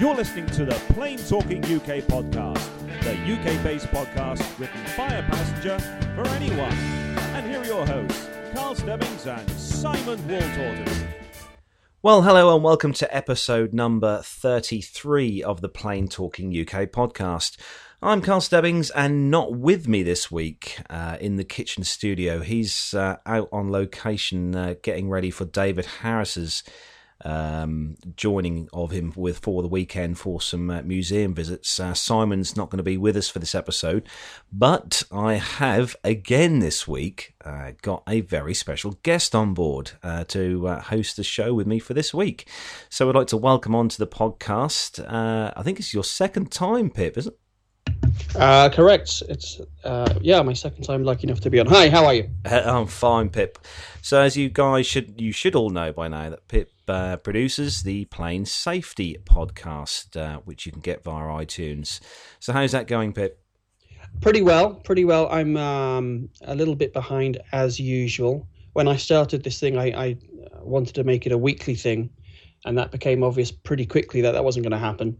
You're listening to the Plane Talking UK podcast, the UK-based podcast written by a passenger for anyone. And here are your hosts, Carl Stebbings and Simon Walters. Well, hello and welcome to episode number 33 of the Plane Talking UK podcast. I'm Carl Stebbings, and not with me this week in the kitchen studio. He's out on location getting ready for David Harris's joining of him for the weekend for some museum visits. Simon's not going to be with us for this episode, but I have again this week got a very special guest on board to host the show with me for this week. So I'd like to welcome onto the podcast. I think it's your second time, Pip, isn't it? Correct. It's my second time lucky enough to be on. Hi, how are you? I'm fine, Pip. So as you guys should all know by now that Pip produces the Plane Safety podcast, which you can get via iTunes. So how's that going, Pip? Pretty well. I'm a little bit behind as usual. When I started this thing, I wanted to make it a weekly thing, and that became obvious pretty quickly that wasn't going to happen.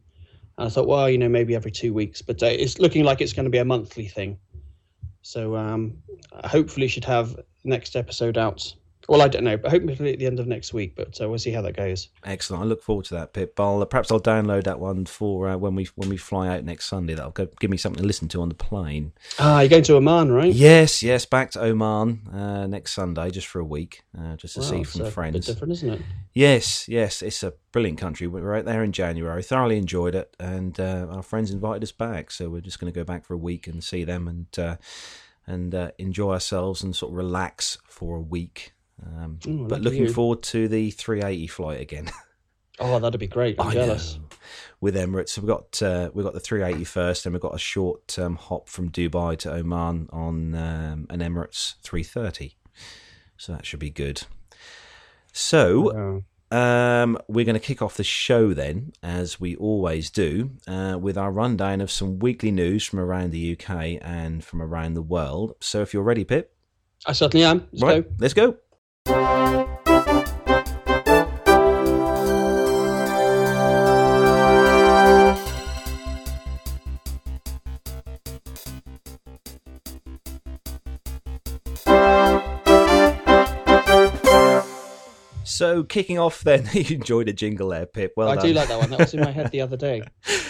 I thought, well, maybe every 2 weeks, but it's looking like it's going to be a monthly thing. So hopefully should have next episode out. Well, I don't know, but hopefully at the end of next week, but we'll see how that goes. Excellent. I look forward to that, Pip. Perhaps I'll download that one for when we fly out next Sunday. That'll give me something to listen to on the plane. You're going to Oman, right? Yes, back to Oman next Sunday, just for a week, just to see from friends. It's a bit different, isn't it? Yes, it's a brilliant country. We were out there in January, thoroughly enjoyed it, and our friends invited us back, so we're just going to go back for a week and see them and enjoy ourselves and sort of relax for a week. But looking forward to the 380 flight again. Oh, that'd be great. I'm jealous. With Emirates, we've got the 380 first, and we've got a short hop from Dubai to Oman on an Emirates 330. So that should be good. So we're going to kick off the show then, as we always do, with our rundown of some weekly news from around the UK and from around the world. So if you're ready, Pip. I certainly am. Let's go. So, kicking off then, you enjoyed a jingle there, Pip. Well, I do like that one. That was in my head the other day.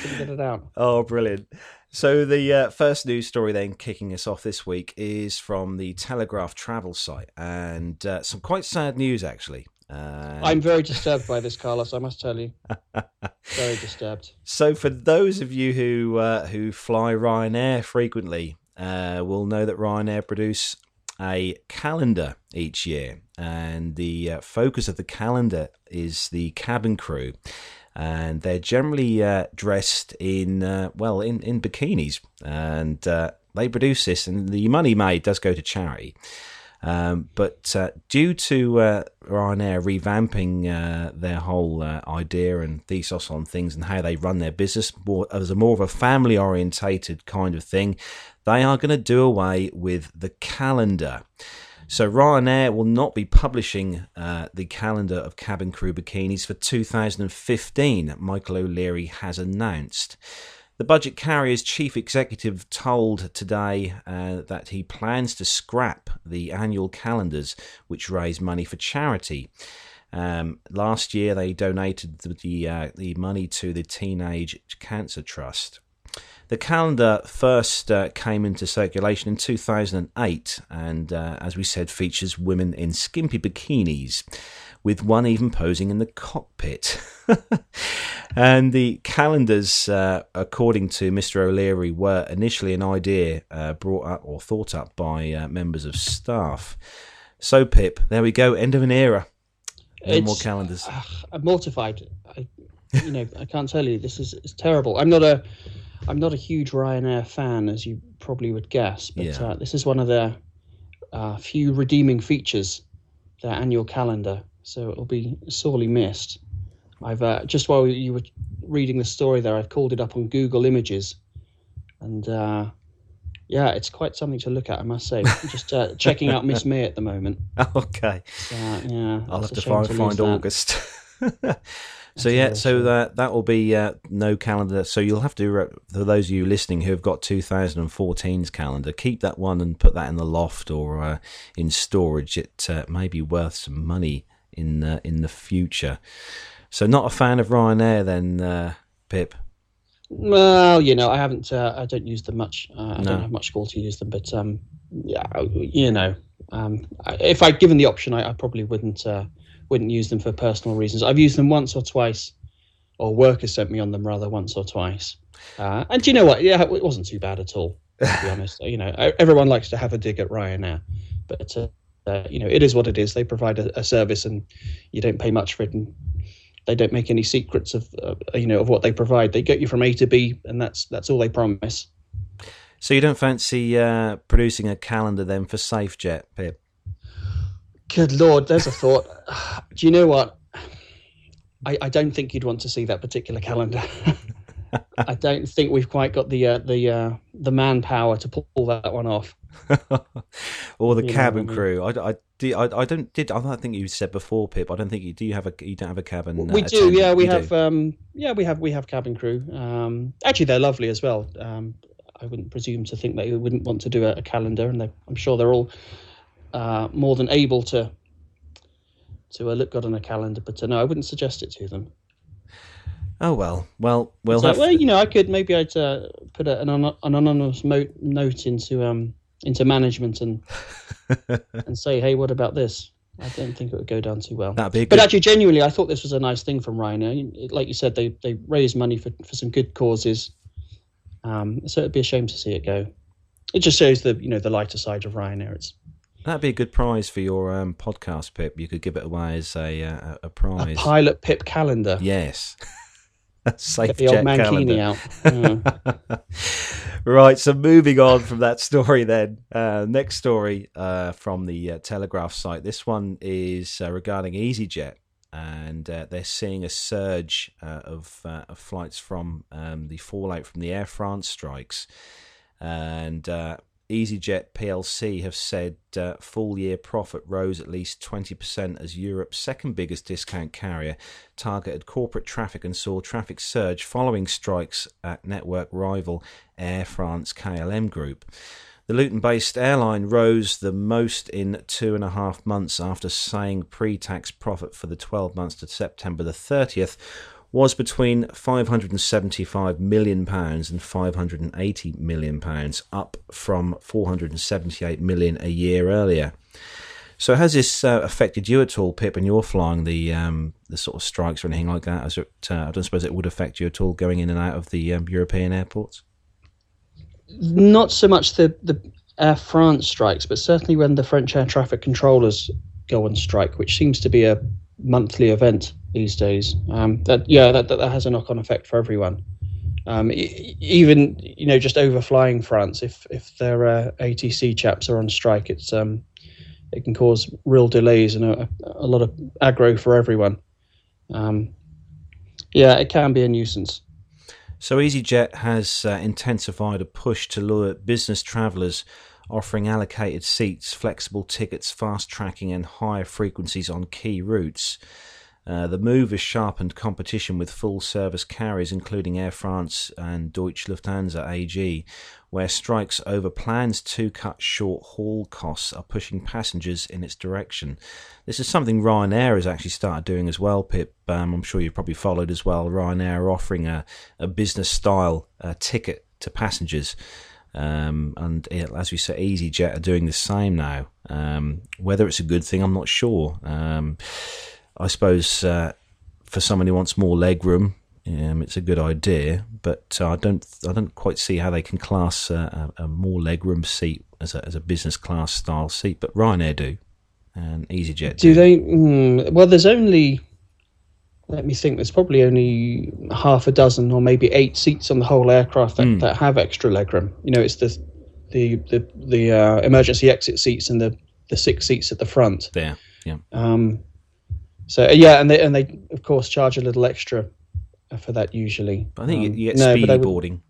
Couldn't get it out. Oh, brilliant. So the first news story then kicking us off this week is from the Telegraph travel site, and some quite sad news, actually. I'm very disturbed by this, Carlos, I must tell you. Very disturbed. So for those of you who fly Ryanair frequently, will know that Ryanair produce a calendar each year, and the focus of the calendar is the cabin crew. And they're generally dressed in bikinis, and they produce this, and the money made does go to charity. But due to Ryanair revamping their whole idea and thesis on things and how they run their business as a more of a family-orientated kind of thing, they are going to do away with the calendar. So Ryanair will not be publishing the calendar of cabin crew bikinis for 2015, Michael O'Leary has announced. The budget carrier's chief executive told today that he plans to scrap the annual calendars which raise money for charity. Last year they donated the money to the Teenage Cancer Trust. The calendar first came into circulation in 2008 and, as we said, features women in skimpy bikinis, with one even posing in the cockpit. And the calendars, according to Mr. O'Leary, were initially an idea brought up or thought up by members of staff. So, Pip, there we go, end of an era. No more calendars. I'm mortified. I can't tell you, this is terrible. I'm not a huge Ryanair fan, as you probably would guess, but this is one of their few redeeming features, their annual calendar. So it'll be sorely missed. I've just while you were reading the story there, I've called it up on Google Images, and it's quite something to look at, I must say. Just checking out Miss May at the moment. Okay. So, I'll have to find August. So yeah, so that will be no calendar. So you'll have to, for those of you listening who have got 2014's calendar, keep that one and put that in the loft or in storage. It may be worth some money in the future. So not a fan of Ryanair then, Pip? Well, you know, I haven't. I don't use them much. I don't have much call to use them, but yeah, you know, if I'd given the option, I probably wouldn't use them for personal reasons. I've used them once or twice, or work has sent me on them rather once or twice. And you know what? Yeah, it wasn't too bad at all, to be honest. You know, everyone likes to have a dig at Ryanair, but you know, it is what it is. They provide a service, and you don't pay much for it. And they don't make any secrets of you know, of what they provide. They get you from A to B, and that's all they promise. So you don't fancy producing a calendar then for SafeJet, Pip? Good Lord, there's a thought. Do you know what? I don't think you'd want to see that particular calendar. I don't think we've quite got the manpower to pull that one off. Or the cabin crew. I don't think you said before, Pip. I don't think you do. You don't have a cabin. We do. Yeah, we have. We have cabin crew. Actually, they're lovely as well. I wouldn't presume to think they wouldn't want to do a calendar, and I'm sure they're all more than able to look good on a calendar. But no, I wouldn't suggest it to them. Oh well, we'll have. Well, you know, I could maybe I'd put an anonymous note into management and and say, hey, what about this? I don't think it would go down too well. But actually, genuinely, I thought this was a nice thing from Ryanair. Like you said, they raised money for some good causes. So it'd be a shame to see it go. It just shows the lighter side of Ryanair. That'd be a good prize for your podcast, Pip. You could give it away as a prize. A Pilot Pip calendar. Yes. Safe the old Mankini out. Yeah. Right, so moving on from that story then. Next story from the Telegraph site. This one is regarding EasyJet, and they're seeing a surge of flights from the fallout from the Air France strikes. And EasyJet plc have said full year profit rose at least 20% as Europe's second biggest discount carrier targeted corporate traffic and saw traffic surge following strikes at network rival Air France KLM Group. The Luton-based airline rose the most in 2.5 months after saying pre-tax profit for the 12 months to September the 30th was between £575 million and £580 million, up from £478 million a year earlier. So has this affected you at all, Pip, when you're flying the sort of strikes or anything like that? Is it, I don't suppose it would affect you at all going in and out of the European airports? Not so much the Air France strikes, but certainly when the French air traffic controllers go on strike, which seems to be a monthly event these days. That has a knock-on effect for everyone. Even just overflying France, if their ATC chaps are on strike, it's it can cause real delays and a lot of aggro for everyone. It can be a nuisance. So EasyJet has intensified a push to lure business travellers, offering allocated seats, flexible tickets, fast tracking and higher frequencies on key routes. The move has sharpened competition with full-service carriers, including Air France and Deutsche Lufthansa AG, where strikes over plans to cut short-haul costs are pushing passengers in its direction. This is something Ryanair has actually started doing as well, Pip. I'm sure you've probably followed as well. Ryanair are offering a business-style ticket to passengers. And as we said, EasyJet are doing the same now. Whether it's a good thing, I'm not sure. I suppose for someone who wants more legroom, it's a good idea. But I don't quite see how they can class a more legroom seat as a business class style seat. But Ryanair do, and EasyJet do. They? Well, there's only. Let me think. There's probably only half a dozen or maybe 8 seats on the whole aircraft that have extra legroom. You know, it's the emergency exit seats and the 6 seats at the front. There. Yeah. So yeah, and they of course charge a little extra for that usually. But I think you get speedy boarding.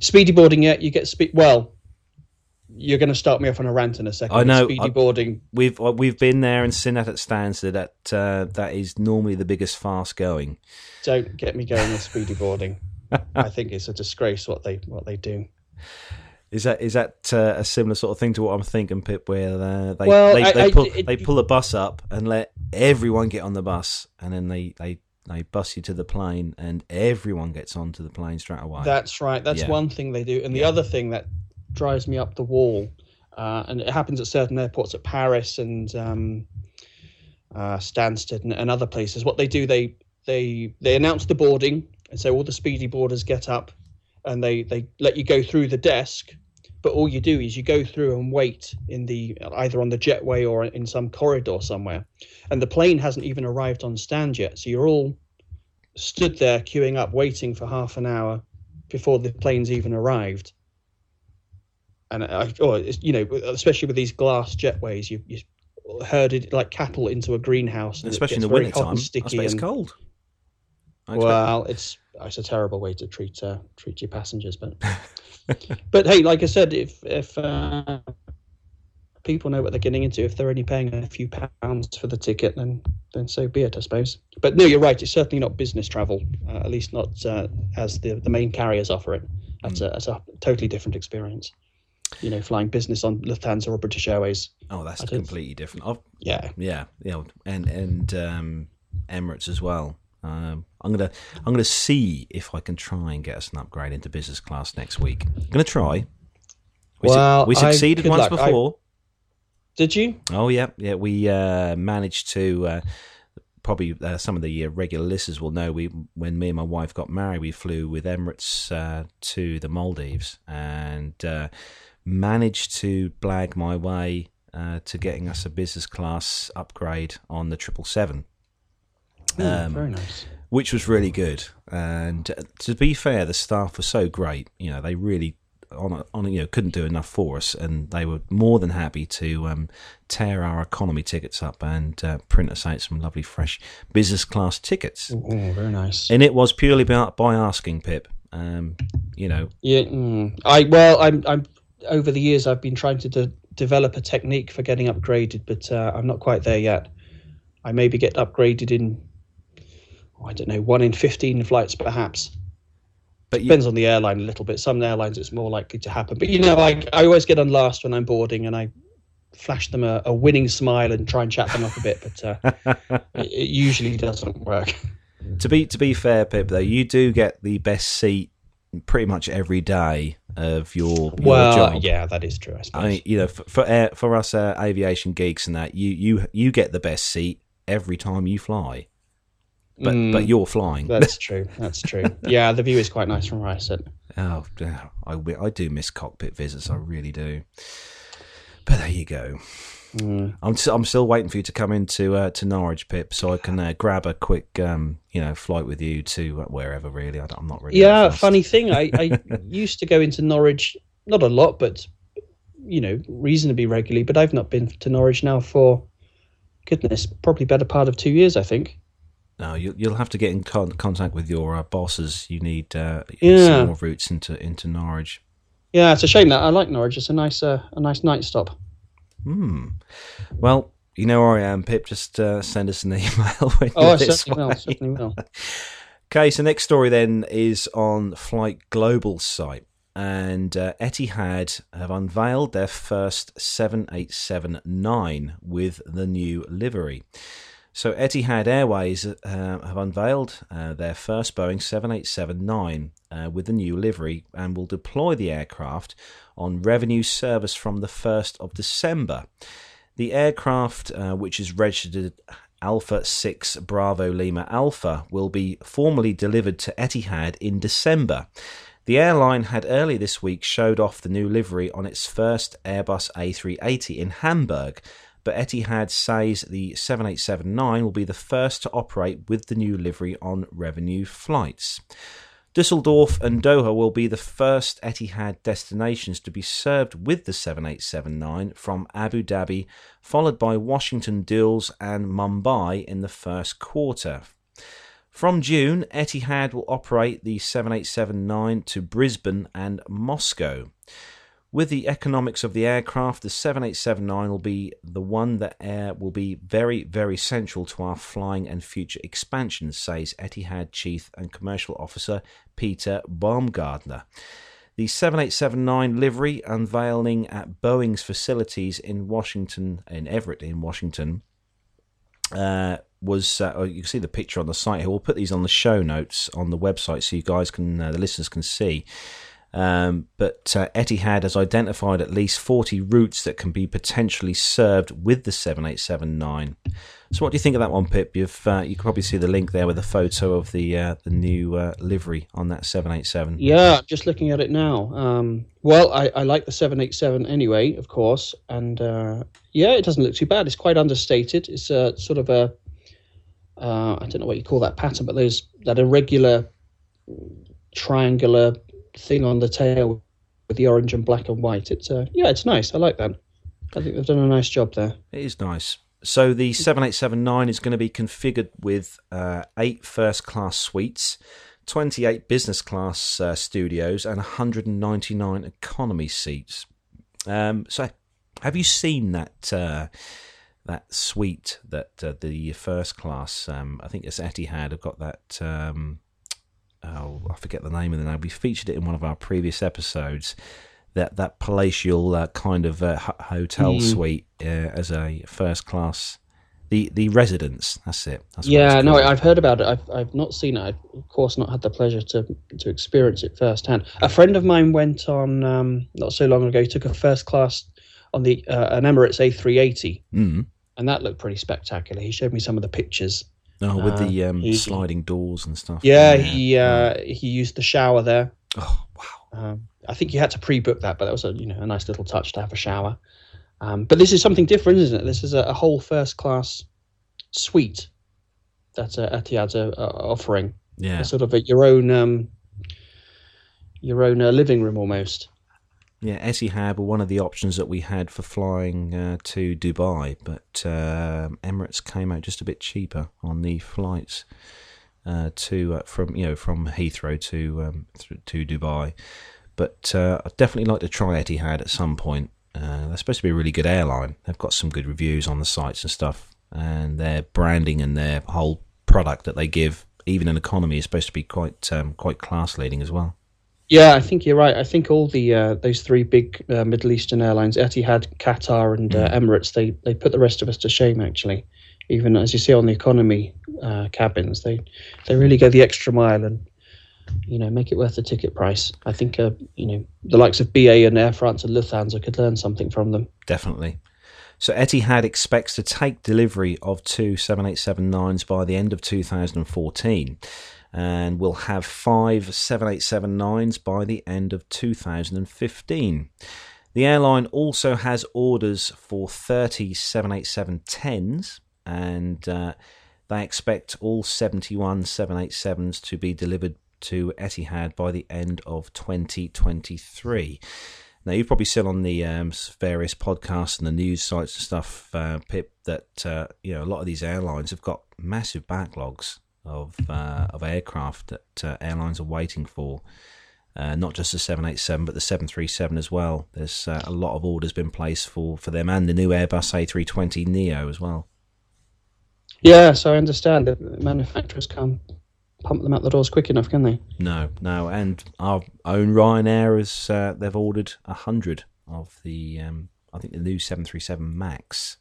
Speedy boarding, yeah. You get you're going to start me off on a rant in a second. I know. Speedy boarding. We've been there and seen that at Stansted. That is normally the biggest farce going. Don't get me going with speedy boarding. I think it's a disgrace what they do. Is that a similar sort of thing to what I'm thinking, Pip? Where they pull a bus up and let everyone get on the bus, and then they bus you to the plane, and everyone gets onto the plane straight away. That's right. That's one thing they do, and the other thing that drives me up the wall, and it happens at certain airports at Paris and Stansted and other places. What they do, they announce the boarding, and so all the speedy boarders get up, and they let you go through the desk, but all you do is you go through and wait in either on the jetway or in some corridor somewhere, and the plane hasn't even arrived on stand yet, so you're all stood there queuing up waiting for half an hour before the plane's even arrived. And especially with these glass jetways, you herded like cattle into a greenhouse, and especially in the winter time, I bet it's cold. Well, it's a terrible way to treat your passengers, but but hey, like I said, if people know what they're getting into, if they're only paying a few pounds for the ticket, then so be it, I suppose. But no, you're right; it's certainly not business travel, at least not as the main carriers offer it. That's a totally different experience. You know, flying business on Lufthansa or British Airways. Oh, that's completely different. And Emirates as well. I'm gonna see if I can try and get us an upgrade into business class next week. I'm gonna try. We succeeded once before. Did you? Oh yeah. We managed to. Probably some of the regular listeners will know. When me and my wife got married, we flew with Emirates to the Maldives and managed to blag my way to getting us a business class upgrade on the 777. Very nice. Which was really good, and to be fair, the staff were so great. You know, they really couldn't do enough for us, and they were more than happy to tear our economy tickets up and print us out some lovely fresh business class tickets. Ooh, very nice. And it was purely by asking, Pip. I'm over the years I've been trying to develop a technique for getting upgraded, but I'm not quite there yet. I maybe get upgraded in, 1 in 15 flights, perhaps. But depends on the airline a little bit. Some airlines it's more likely to happen. But, I always get on last when I'm boarding, and I flash them a winning smile and try and chat them up a bit. But it usually doesn't work. To be fair, Pip, though, you do get the best seat pretty much every day of your job. Well, yeah, that is true, I suppose. I mean, for us aviation geeks and that, you get the best seat every time you fly. But you're flying. That's true. Yeah, the view is quite nice from where I sit. Oh, I do miss cockpit visits. I really do. But there you go. Mm. I'm still waiting for you to come into to Norwich, Pip, so I can grab a quick flight with you to wherever. Really, I'm not really. Yeah, funny thing. I used to go into Norwich, not a lot, but reasonably regularly. But I've not been to Norwich now for goodness, probably better part of 2 years, I think. No, you'll have to get in contact with your bosses. You need some more routes into Norwich. Yeah, it's a shame that I like Norwich. It's a nice night stop. Well, you know where I am, Pip. Just send us an email. I certainly will. Okay, so next story then is on Flight Global's site, and Etihad have unveiled their first 787-9 with the new livery. So Etihad Airways have unveiled their first Boeing 787-9 with the new livery, and will deploy the aircraft on revenue service from the 1st of December. The aircraft, which is registered Alpha 6 Bravo Lima Alpha, will be formally delivered to Etihad in December. The airline had early this week showed off the new livery on its first Airbus A380 in Hamburg, but Etihad says the 787-9 will be the first to operate with the new livery on revenue flights. Düsseldorf and Doha will be the first Etihad destinations to be served with the 787-9 from Abu Dhabi, followed by Washington, Dulles and Mumbai in the first quarter. From June, Etihad will operate the 787-9 to Brisbane and Moscow. With the economics of the aircraft, the 787-9 will be the one that will be very, very central to our flying and future expansion, says Etihad Chief and Commercial Officer Peter Baumgartner. The 787-9 livery unveiling at Boeing's facilities in Washington, in Everett, in Washington, you can see the picture on the site here. We'll put these on the show notes on the website so you guys can, the listeners can see. But Etihad has identified at least 40 routes that can be potentially served with the 787-9. So what do you think of that one, Pip? You can probably see the link there with a photo of the new livery on that 787. Yeah, I'm just looking at it now. I like the 787 anyway, of course, and it doesn't look too bad. It's quite understated. It's a sort of a I don't know what you call that pattern, but there's that irregular triangular thing on the tail with the orange and black and white. It's it's nice. I like that. I think they've done a nice job there. It is nice. So the 787-9 is going to be configured with 8 first class suites, 28 business class studios, and 199 economy seats. So have you seen that suite that the first class I think it's Etihad have got that I forget the name of the name. We featured it in one of our previous episodes. That palatial kind of hotel suite as a first class, the residence. That's it. That's I've heard about it. I've not seen it. I've, of course, not had the pleasure to experience it firsthand. A friend of mine went on not so long ago. He took a first class on the an Emirates A380, and that looked pretty spectacular. He showed me some of the pictures. Oh, with the sliding doors and stuff. Yeah, he used the shower there. Oh, wow. I think you had to pre-book that, but that was a nice little touch to have a shower. But this is something different, isn't it? This is a whole first-class suite that Etihad's offering. Yeah. It's sort of your own living room almost. Yeah, Etihad were one of the options that we had for flying to Dubai, but Emirates came out just a bit cheaper on the flights from Heathrow to Dubai. But I'd definitely like to try Etihad at some point. They're supposed to be a really good airline. They've got some good reviews on the sites and stuff, and their branding and their whole product that they give, even in economy, is supposed to be quite class leading as well. Yeah, I think you're right. I think all the those three big Middle Eastern airlines, Etihad, Qatar, and Emirates, they put the rest of us to shame, actually. Even as you see on the economy cabins, they really go the extra mile and make it worth the ticket price. I think the likes of BA and Air France and Lufthansa could learn something from them. Definitely. So Etihad expects to take delivery of 2 787-9s by the end of 2014. And we'll have 5 787-9s by the end of 2015. The airline also has orders for 30 787-10s, and they expect all 71 787s to be delivered to Etihad by the end of 2023. Now, you've probably seen on the various podcasts and the news sites and stuff, Pip, that a lot of these airlines have got massive backlogs of aircraft that airlines are waiting for, not just the 787 but the 737 as well. There's a lot of orders been placed for them and the new Airbus A320 Neo as well. Yeah, so I understand that manufacturers can't pump them out the doors quick enough, can they? No, and our own Ryanair has they've ordered 100 of the I think the new 737 MAX.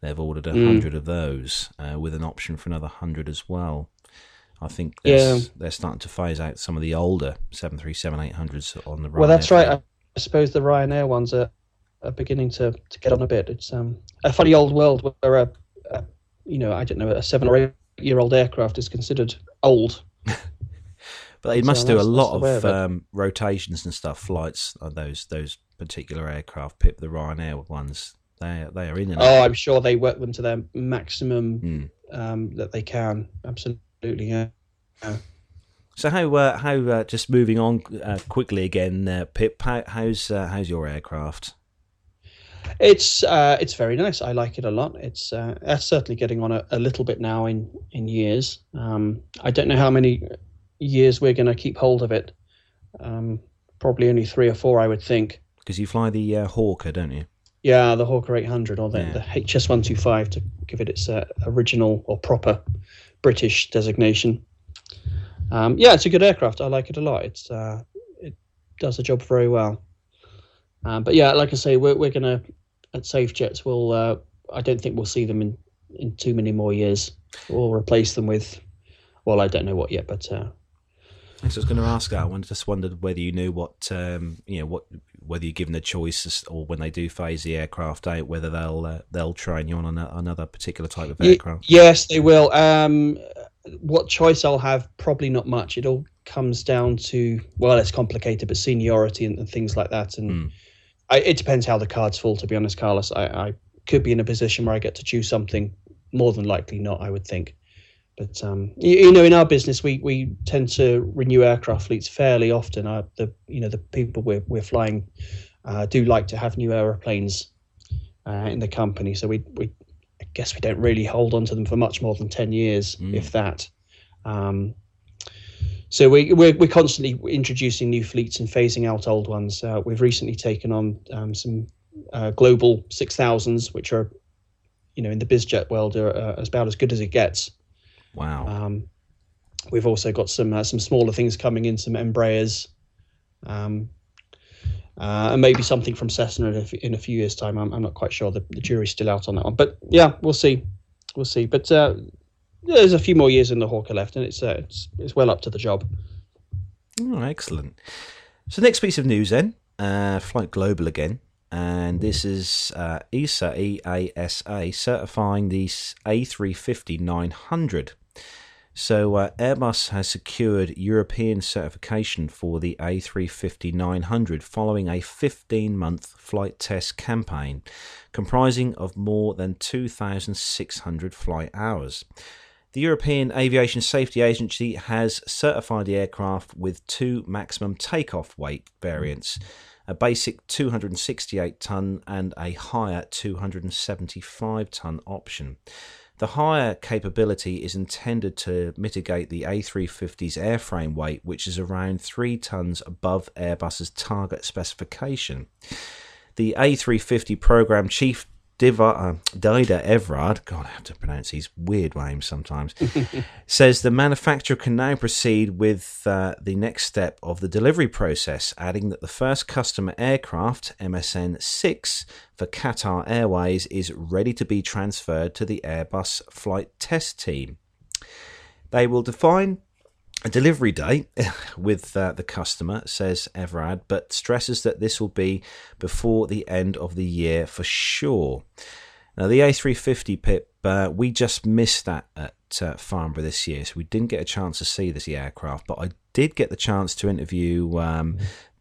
They've ordered 100 of those with an option for another 100 as well. I think they're starting to phase out some of the older 737-800s on the Ryanair. Well, that's right. I suppose the Ryanair ones are beginning to get on a bit. It's a funny old world where a 7 or 8-year-old aircraft is considered old. But they must do a lot of rotations and stuff, flights on those particular aircraft, Pip, the Ryanair ones. They are in and out. Oh, I'm sure they work them to their maximum that they can. Absolutely, yeah. So how just moving on quickly again, Pip, how's your aircraft? It's very nice. I like it a lot. It's certainly getting on a little bit now in years. I don't know how many years we're going to keep hold of it. Probably only 3 or 4, I would think. because you fly the Hawker, don't you? Yeah, the Hawker 800, or the HS125 to give it its original or proper British designation. Yeah, it's a good aircraft. I like it a lot. It's it does the job very well. But yeah, like I say, we're gonna at SafeJets. We'll I don't think we'll see them in too many more years. We'll replace them with, well, I don't know what yet, but. So I was going to ask that. I just wondered whether you knew what, whether you're given the choice, or when they do phase the aircraft out, whether they'll train you on another particular type of aircraft. Yes, they will. What choice I'll have? Probably not much. It all comes down to, well, it's complicated, but seniority and things like that. And it depends how the cards fall. To be honest, Carlos, I could be in a position where I get to choose something. More than likely not, I would think. But, in our business, we tend to renew aircraft fleets fairly often. The people we're flying do like to have new aeroplanes in the company. So I guess we don't really hold on to them for much more than 10 years, if that. So we're constantly introducing new fleets and phasing out old ones. We've recently taken on some global 6,000s, which are, in the bizjet world, are about as good as it gets. Wow. We've also got some smaller things coming in, some Embraers, and maybe something from Cessna in a few years' time. I'm not quite sure. The jury's still out on that one. But yeah, we'll see. But there's a few more years in the Hawker left, and it's well up to the job. Oh, excellent. So next piece of news then, Flight Global again. And this is EASA, EASA, certifying the A350-900. So Airbus has secured European certification for the A350-900 following a 15-month flight test campaign comprising of more than 2,600 flight hours. The European Aviation Safety Agency has certified the aircraft with two maximum takeoff weight variants, a basic 268-ton and a higher 275-ton option. The higher capability is intended to mitigate the A350's airframe weight, which is around 3 tons above Airbus's target specification. The A350 program chief, David Evrard, God, I have to pronounce these weird names sometimes, says the manufacturer can now proceed with the next step of the delivery process, adding that the first customer aircraft, MSN 6, for Qatar Airways is ready to be transferred to the Airbus flight test team. They will define a delivery date with the customer, says Evrard, but stresses that this will be before the end of the year for sure. Now, the A350, Pip, we just missed that at Farnborough this year, so we didn't get a chance to see this aircraft, but I did get the chance to interview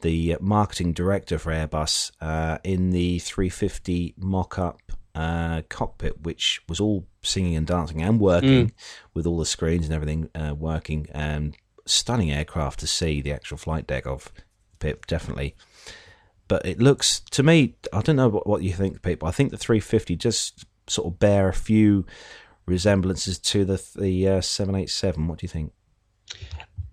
the marketing director for Airbus in the 350 mock-up cockpit, which was all singing and dancing and working with all the screens and everything working. Stunning aircraft to see the actual flight deck of, Pip, definitely. But it looks, to me, I don't know what you think, Pip, but I think the 350 just sort of bear a few resemblances to the 787. What do you think?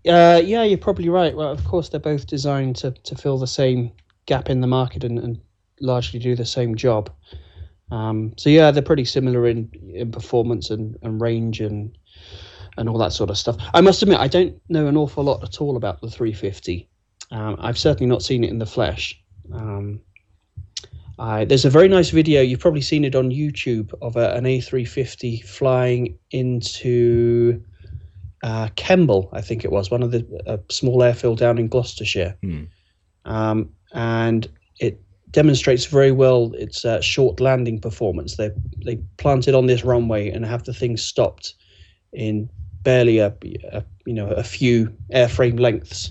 Yeah, you're probably right. Well, of course, they're both designed to fill the same gap in the market and largely do the same job. So yeah, they're pretty similar in performance and range and all that sort of stuff. I must admit, I don't know an awful lot at all about the 350. I've certainly not seen it in the flesh. There's a very nice video, you've probably seen it on YouTube, of an A350 flying into Kemble, I think it was, one of the small airfield down in Gloucestershire. And it demonstrates very well its short landing performance. They plant it on this runway and have the thing stopped in barely a few airframe lengths.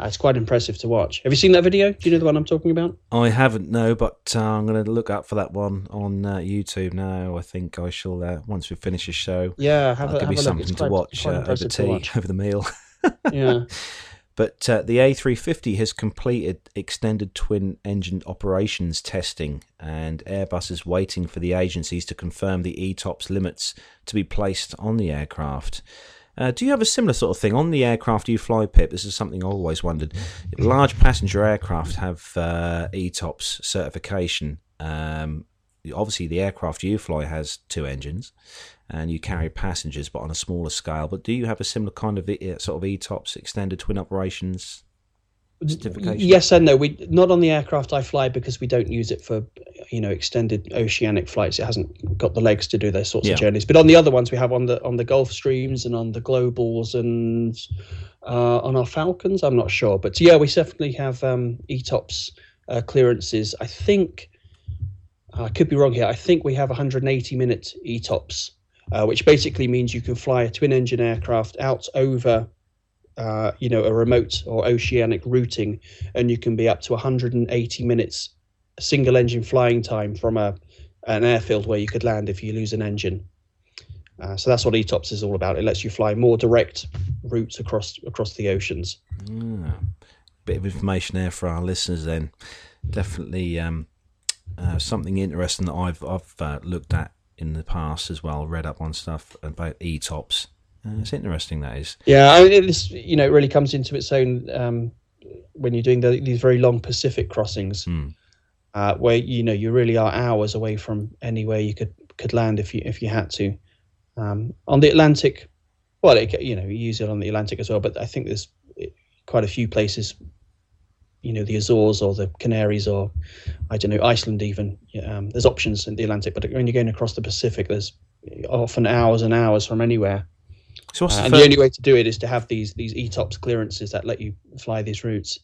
It's quite impressive to watch. Have you seen that video? Do you know the one I'm talking about? I haven't, no, but I'm going to look up for that one on YouTube now. I think I shall once we finish the show. Yeah, give me something to watch over tea, over the meal. Yeah. But the A350 has completed extended twin-engine operations testing, and Airbus is waiting for the agencies to confirm the ETOPS limits to be placed on the aircraft. Do you have a similar sort of thing on the aircraft you fly, Pip? This is something I always wondered. Large passenger aircraft have ETOPS certification. Obviously, the aircraft you fly has two engines, and you carry passengers, but on a smaller scale. But do you have a similar kind of sort of ETOPS, extended twin operations? Yes and no. We not on the aircraft I fly because we don't use it for, you know, extended oceanic flights. It hasn't got the legs to do those sorts of journeys. But on the other ones we have, on the Gulfstreams and on the Globals and on our Falcons, I'm not sure. But yeah, we definitely have ETOPS clearances. I think I could be wrong here. I think we have 180-minute ETOPS, which basically means you can fly a twin-engine aircraft out over a remote or oceanic routing, and you can be up to 180 minutes single engine flying time from an airfield where you could land if you lose an engine. So that's what ETOPS is all about. It lets you fly more direct routes across the oceans. Bit of information there for our listeners then. Definitely something interesting that I've looked at in the past as well, read up on stuff about ETOPS. It's interesting, that is. Yeah, I mean, it really comes into its own when you're doing these very long Pacific crossings, where you really are hours away from anywhere you could land if you had to. On the Atlantic, well, you use it on the Atlantic as well, but I think there's quite a few places, the Azores or the Canaries or Iceland even. There's options in the Atlantic, but when you're going across the Pacific, there's often hours and hours from anywhere. So the only way to do it is to have these ETOPS clearances that let you fly these routes.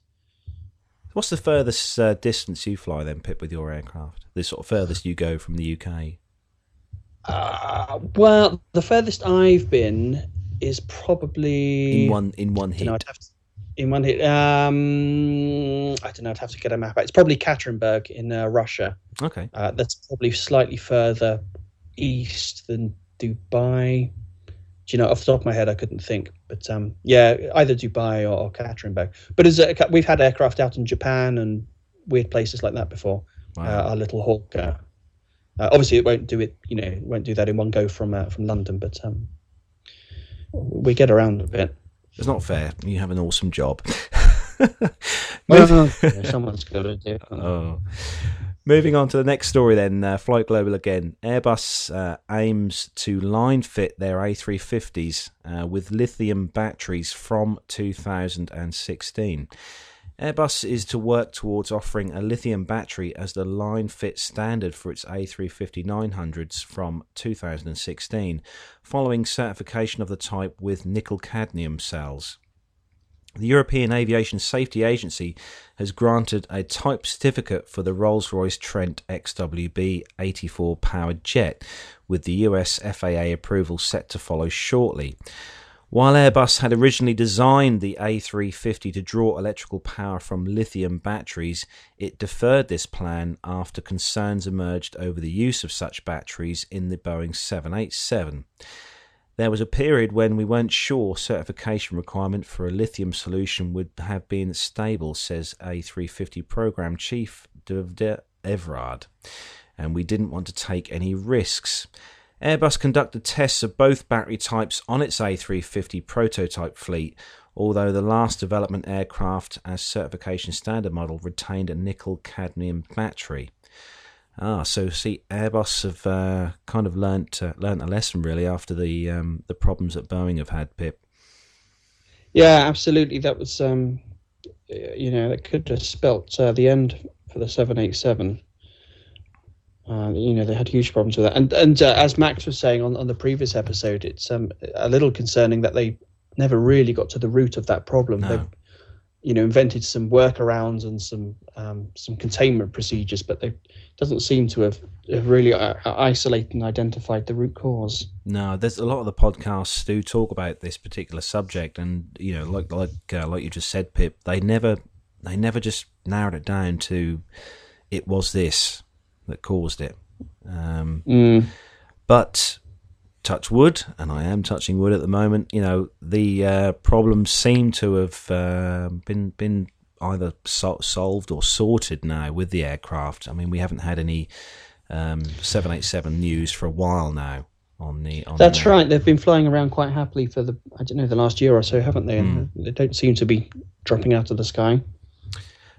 What's the furthest distance you fly then, Pip, with your aircraft? The sort of furthest you go from the UK? Well, the furthest I've been is probably in one hit. I don't know. I'd have to get a map out. It's probably Katerinburg in Russia. Okay, that's probably slightly further east than Dubai. Do you know, off the top of my head, I couldn't think. But either Dubai or Katerinburg. But we've had aircraft out in Japan and weird places like that before. Wow. Our little Hawker. Obviously, it won't do that in one go from London. But we get around a bit. It's not fair. You have an awesome job. Someone's got to do it. Oh. Moving on to the next story then, Flight Global again. Airbus aims to line-fit their A350s with lithium batteries from 2016. Airbus is to work towards offering a lithium battery as the line-fit standard for its A350-900s from 2016, following certification of the type with nickel-cadmium cells. The European Aviation Safety Agency has granted a type certificate for the Rolls-Royce Trent XWB-84 powered jet, with the US FAA approval set to follow shortly. While Airbus had originally designed the A350 to draw electrical power from lithium batteries, it deferred this plan after concerns emerged over the use of such batteries in the Boeing 787. There was a period when we weren't sure certification requirement for a lithium solution would have been stable, says A350 Programme Chief David Evrard, and we didn't want to take any risks. Airbus conducted tests of both battery types on its A350 prototype fleet, although the last development aircraft as certification standard model retained a nickel-cadmium battery. Airbus have kind of learnt a lesson, really, after the problems that Boeing have had, Pip. Yeah, absolutely. That was, that could have spelt the end for the 787. They had huge problems with that. And as Max was saying on the previous episode, it's a little concerning that they never really got to the root of that problem. No. They, invented some workarounds and some containment procedures, but they doesn't seem to have really isolated and identified the root cause. No, there's a lot of the podcasts do talk about this particular subject, and like you just said, Pip, they never just narrowed it down to it was this that caused it. But touch wood, and I am touching wood at the moment. The problems seem to have been either solved or sorted now with the aircraft. I mean, we haven't had any 787 news for a while now. on the... That's right. They've been flying around quite happily for the, I don't know, the last year or so, haven't they? Mm. They don't seem to be dropping out of the sky.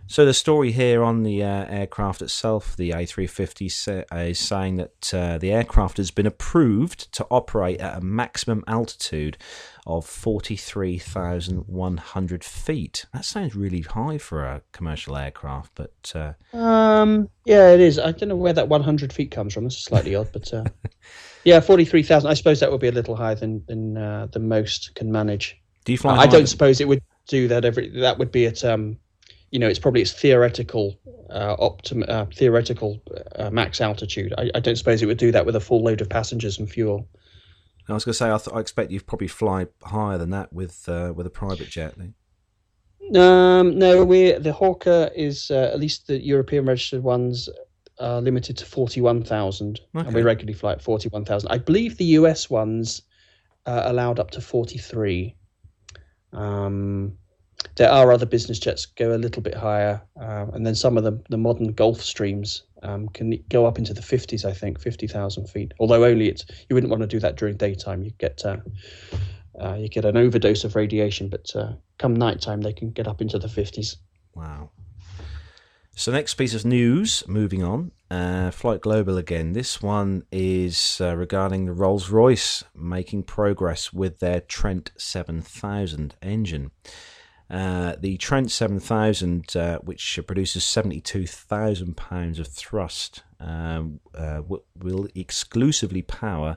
So the story here on the aircraft itself, the A350, is saying that the aircraft has been approved to operate at a maximum altitude of 43,100 feet. That sounds really high for a commercial aircraft, but... yeah, it is. I don't know where that 100 feet comes from. It's slightly odd, but... yeah, 43,000. I suppose that would be a little higher than most can manage. Do you fly high? I don't suppose it would do that. That would be at... you know, it's probably its theoretical max altitude. I don't suppose it would do that with a full load of passengers and fuel. And I was going to say, I expect you'd probably fly higher than that with a private jet. No, the Hawker is, at least the European registered ones, are limited to 41,000, okay. And we regularly fly at 41,000. I believe the US ones are allowed up to 43. There are other business jets go a little bit higher, and then some of the modern Gulfstreams can go up into the 50s, I think, 50,000 feet. Although you wouldn't want to do that during daytime. You get an overdose of radiation, but come nighttime, they can get up into the 50s. Wow. So next piece of news, moving on, Flight Global again. This one is regarding the Rolls-Royce making progress with their Trent 7000 engine. The Trent 7000, which produces 72,000 pounds of thrust, will exclusively power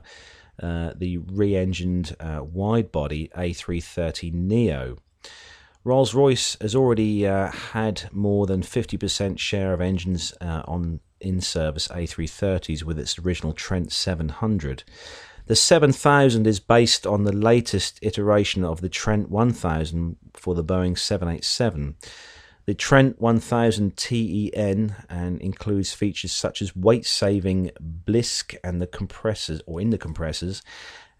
the re-engined wide-body A330neo. Rolls-Royce has already had more than 50% share of engines on in-service A330s with its original Trent 700. The 7000 is based on the latest iteration of the Trent 1000 for the Boeing 787. The Trent 1000 TEN and includes features such as weight-saving blisk and the compressors,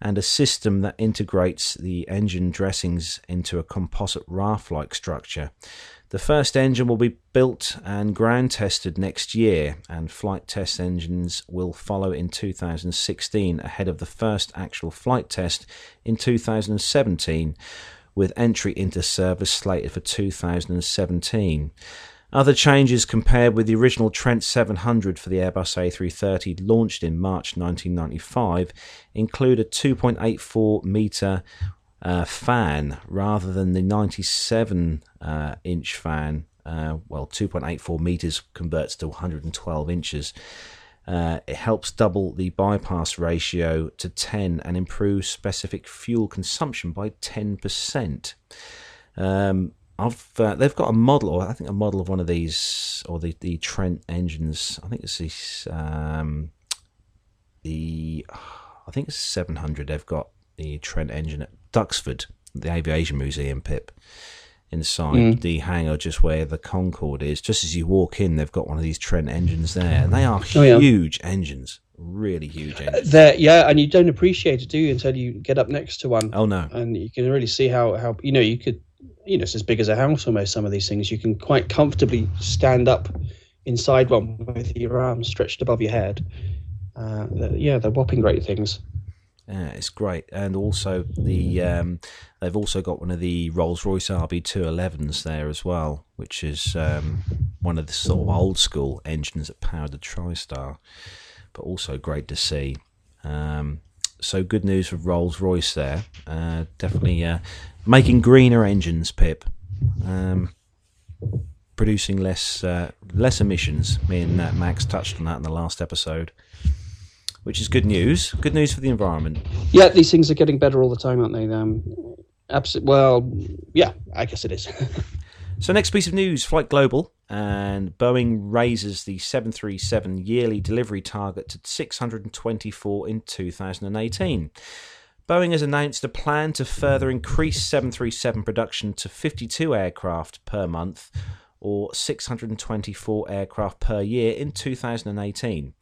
and a system that integrates the engine dressings into a composite raft-like structure. The first engine will be built and ground tested next year, and flight test engines will follow in 2016 ahead of the first actual flight test in 2017, with entry into service slated for 2017. Other changes compared with the original Trent 700 for the Airbus A330 launched in March 1995 include a 2.84-metre fan rather than the 97-inch fan. 2.84 metres converts to 112 inches. It helps double the bypass ratio to 10 and improves specific fuel consumption by 10%. They've got a model of one of these, or the Trent engines. I think it's the 700. They've got the Trent engine at Duxford, the Aviation Museum, Pip, inside the hangar just where the Concorde is. Just as you walk in, they've got one of these Trent engines there, and they are huge engines. Really huge engines. And you don't appreciate it, do you, until you get up next to one. Oh no. And you can really see how you could. It's as big as a house almost, some of these things. You can quite comfortably stand up inside one with your arms stretched above your head. They're whopping great things. Yeah, it's great. And also they've also got one of the Rolls-Royce RB211s there as well, which is one of the sort of old-school engines that powered the TriStar, but also great to see. So good news for Rolls-Royce there. Definitely... making greener engines, Pip, producing less emissions. Me and Max touched on that in the last episode, which is good news. Good news for the environment. Yeah, these things are getting better all the time, aren't they? I guess it is. So next piece of news, Flight Global, and Boeing raises the 737 yearly delivery target to 624 in 2018. Boeing has announced a plan to further increase 737 production to 52 aircraft per month, or 624 aircraft per year in 2018.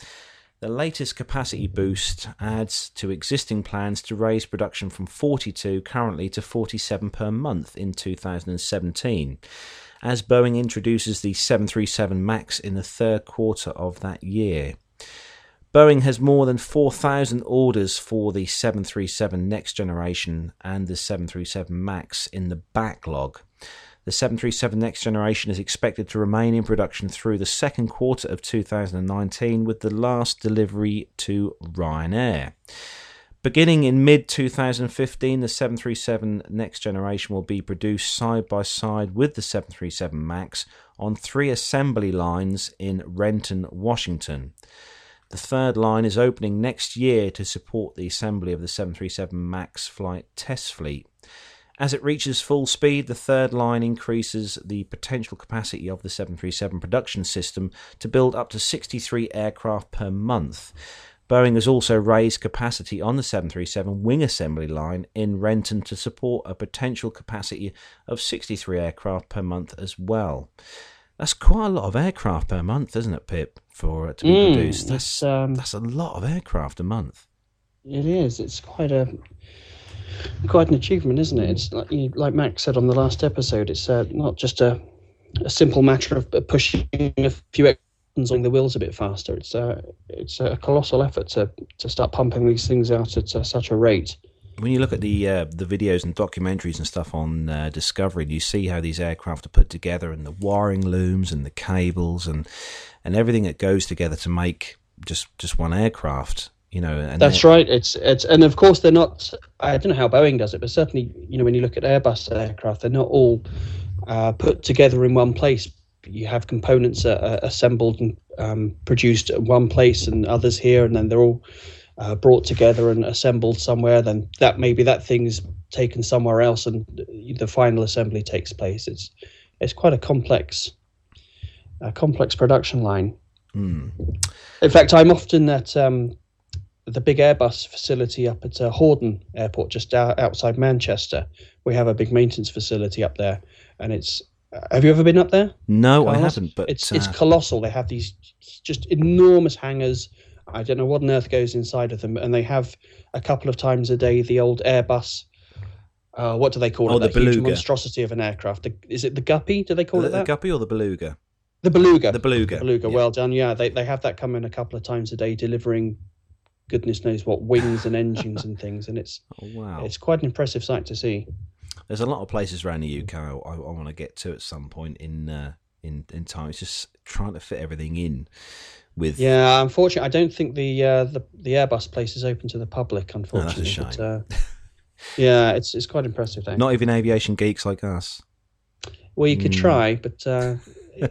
The latest capacity boost adds to existing plans to raise production from 42 currently to 47 per month in 2017, as Boeing introduces the 737 MAX in the third quarter of that year. Boeing has more than 4,000 orders for the 737 Next Generation and the 737 MAX in the backlog. The 737 Next Generation is expected to remain in production through the second quarter of 2019 with the last delivery to Ryanair. Beginning in mid-2015, the 737 Next Generation will be produced side by side with the 737 MAX on three assembly lines in Renton, Washington. The third line is opening next year to support the assembly of the 737 MAX flight test fleet. As it reaches full speed, the third line increases the potential capacity of the 737 production system to build up to 63 aircraft per month. Boeing has also raised capacity on the 737 wing assembly line in Renton to support a potential capacity of 63 aircraft per month as well. That's quite a lot of aircraft per month, isn't it, Pip, for it to be produced? That's a lot of aircraft a month. It is. It's quite an achievement, isn't it? It's like Max said on the last episode, it's not just a simple matter of pushing a few extra on the wheels a bit faster. It's a colossal effort to start pumping these things out at such a rate. When you look at the videos and documentaries and stuff on Discovery, you see how these aircraft are put together and the wiring looms and the cables and everything that goes together to make just one aircraft. You know, and that's right. It's and of course they're not. I don't know how Boeing does it, but certainly when you look at Airbus aircraft, they're not all put together in one place. You have components assembled and produced at one place and others here, and then they're all brought together and assembled somewhere. Then that thing's taken somewhere else and the final assembly takes place. It's quite a complex production line. In fact, I'm often at the big Airbus facility up at Horden Airport, just outside Manchester. We have a big maintenance facility up there, and it's... Have you ever been up there? No, Carl? I haven't. But it's colossal. They have these just enormous hangars. I don't know what on earth goes inside of them. And they have a couple of times a day the old Airbus. What do they call it? The Beluga. Huge monstrosity of an aircraft. Is it the Guppy? Do they call it that? The Guppy or the Beluga? The Beluga. The Beluga. Yeah. Well done. Yeah, they have that come in a couple of times a day, delivering goodness knows what wings and engines and things. And it's It's quite an impressive sight to see. There's a lot of places around the UK I want to get to at some point in time. It's just trying to fit everything in. Unfortunately, I don't think the Airbus place is open to the public. Unfortunately, no, that's a shame. But, it's quite impressive. Though. Not even aviation geeks like us. Well, you could try, but